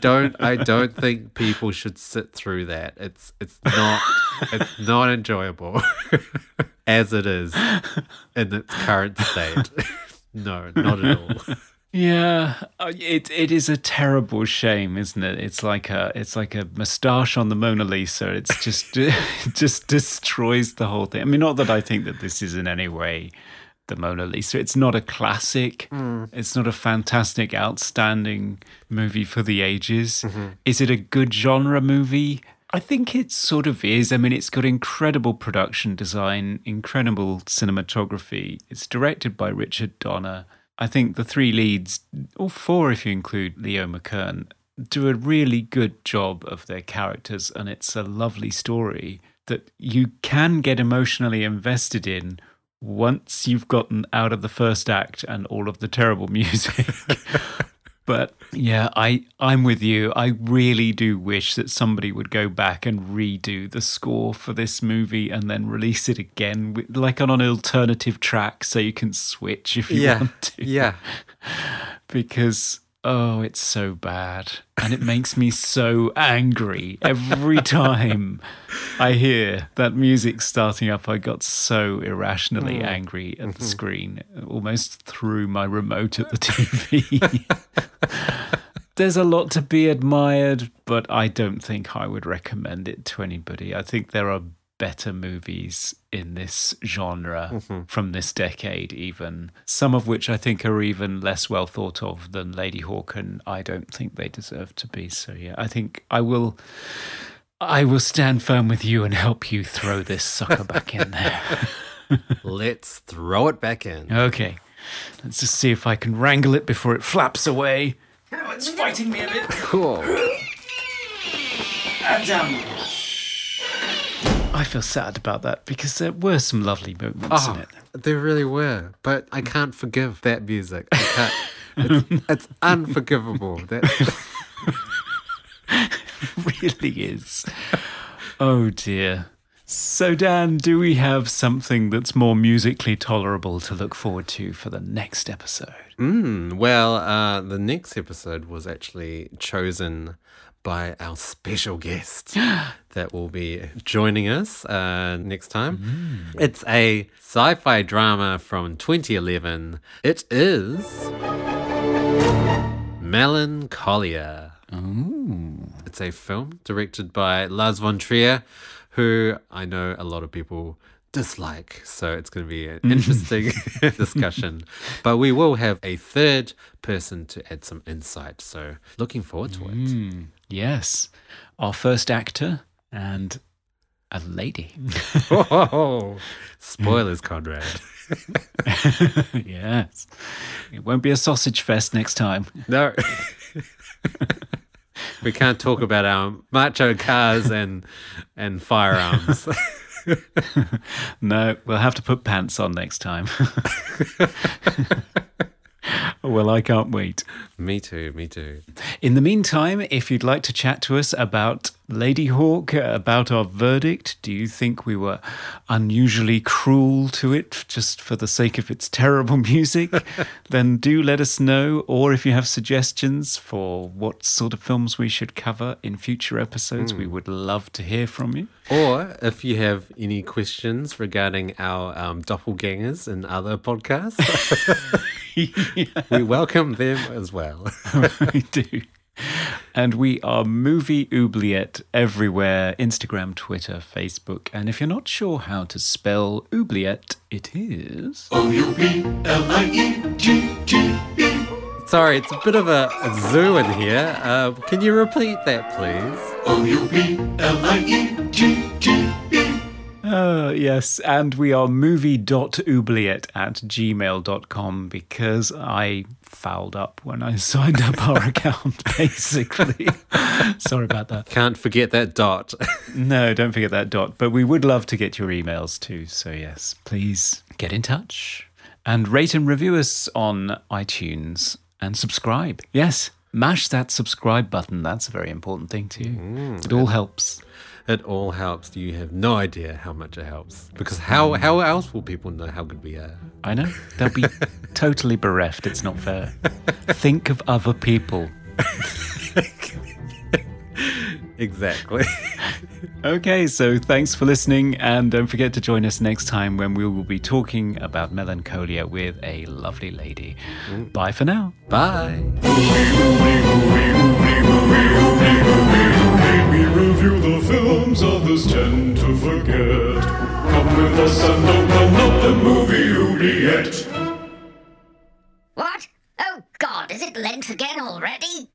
don't think people should sit through that. It's not enjoyable as it is in its current state. No, not at all. Yeah, it is a terrible shame, isn't it? It's like a moustache on the Mona Lisa. It's just it just destroys the whole thing. I mean, not that I think that this is in any way the Mona Lisa. It's not a classic. It's not a fantastic, outstanding movie for the ages. Is it a good genre movie? I think it sort of is. I mean, it's got incredible production design, incredible cinematography. It's directed by Richard Donner. I think the three leads, all four if you include Leo McKern, do a really good job of their characters, and it's a lovely story that you can get emotionally invested in once you've gotten out of the first act and all of the terrible music. But yeah, I'm with you. I really do wish that somebody would go back and redo the score for this movie and then release it again, with, like on an alternative track so you can switch if you want to. Yeah. Because... oh, it's so bad. And it makes me so angry every time I hear that music starting up. I got so irrationally angry at the screen, almost threw my remote at the TV. There's a lot to be admired, but I don't think I would recommend it to anybody. I think there are better movies in this genre from this decade even, some of which I think are even less well thought of than Ladyhawke, and I don't think they deserve to be. So yeah, I think I will stand firm with you and help you throw this sucker back in there. Let's throw it back in. Okay, let's just see if I can wrangle it before it flaps away. Oh, it's fighting me a bit. Cool. And down. I feel sad about that because there were some lovely moments in it. There really were, but I can't forgive that music. I can't. It's unforgivable. It really is. Oh dear. So Dan, do we have something that's more musically tolerable to look forward to for the next episode? Well, the next episode was actually chosen by our special guest that will be joining us next time. It's a sci-fi drama from 2011. It is Melancholia. Ooh. It's a film directed by Lars von Trier, who I know a lot of people dislike. So it's going to be an interesting discussion. But we will have a third person to add some insight. So looking forward to it. Yes. Our first actor and a lady. Oh, spoilers, Conrad. Yes. It won't be a sausage fest next time. No. We can't talk about our macho cars and firearms. No, we'll have to put pants on next time. Well, I can't wait. Me too, me too. In the meantime, if you'd like to chat to us about Ladyhawke, about our verdict, do you think we were unusually cruel to it just for the sake of its terrible music? Then do let us know. Or if you have suggestions for what sort of films we should cover in future episodes, we would love to hear from you. Or if you have any questions regarding our doppelgangers and other podcasts, we welcome them as well. We do. And we are Movie Oubliette everywhere, Instagram, Twitter, Facebook. And if you're not sure how to spell Oubliette, it is... O-U-B-L-I-E-G-G-E. Sorry, it's a bit of a zoo in here. Can you repeat that, please? O-U-B-L-I-E-G-G-E. Yes, and we are movie.oubliette@gmail.com because I fouled up when I signed up our account, basically. Sorry about that. Can't forget that dot. No, don't forget that dot. But we would love to get your emails too. So yes, please get in touch and rate and review us on iTunes and subscribe. Yes, mash that subscribe button. That's a very important thing too. It all helps. It all helps. You have no idea how much it helps. Because how else will people know how good we are? I know. They'll be totally bereft. It's not fair. Think of other people. Exactly. Okay, so thanks for listening. And don't forget to join us next time when we will be talking about Melancholia with a lovely lady. Bye for now. Bye. We review the films others tend to forget. Come with us and open up the Movie Oubliette. What? Oh God, is it Lent again already?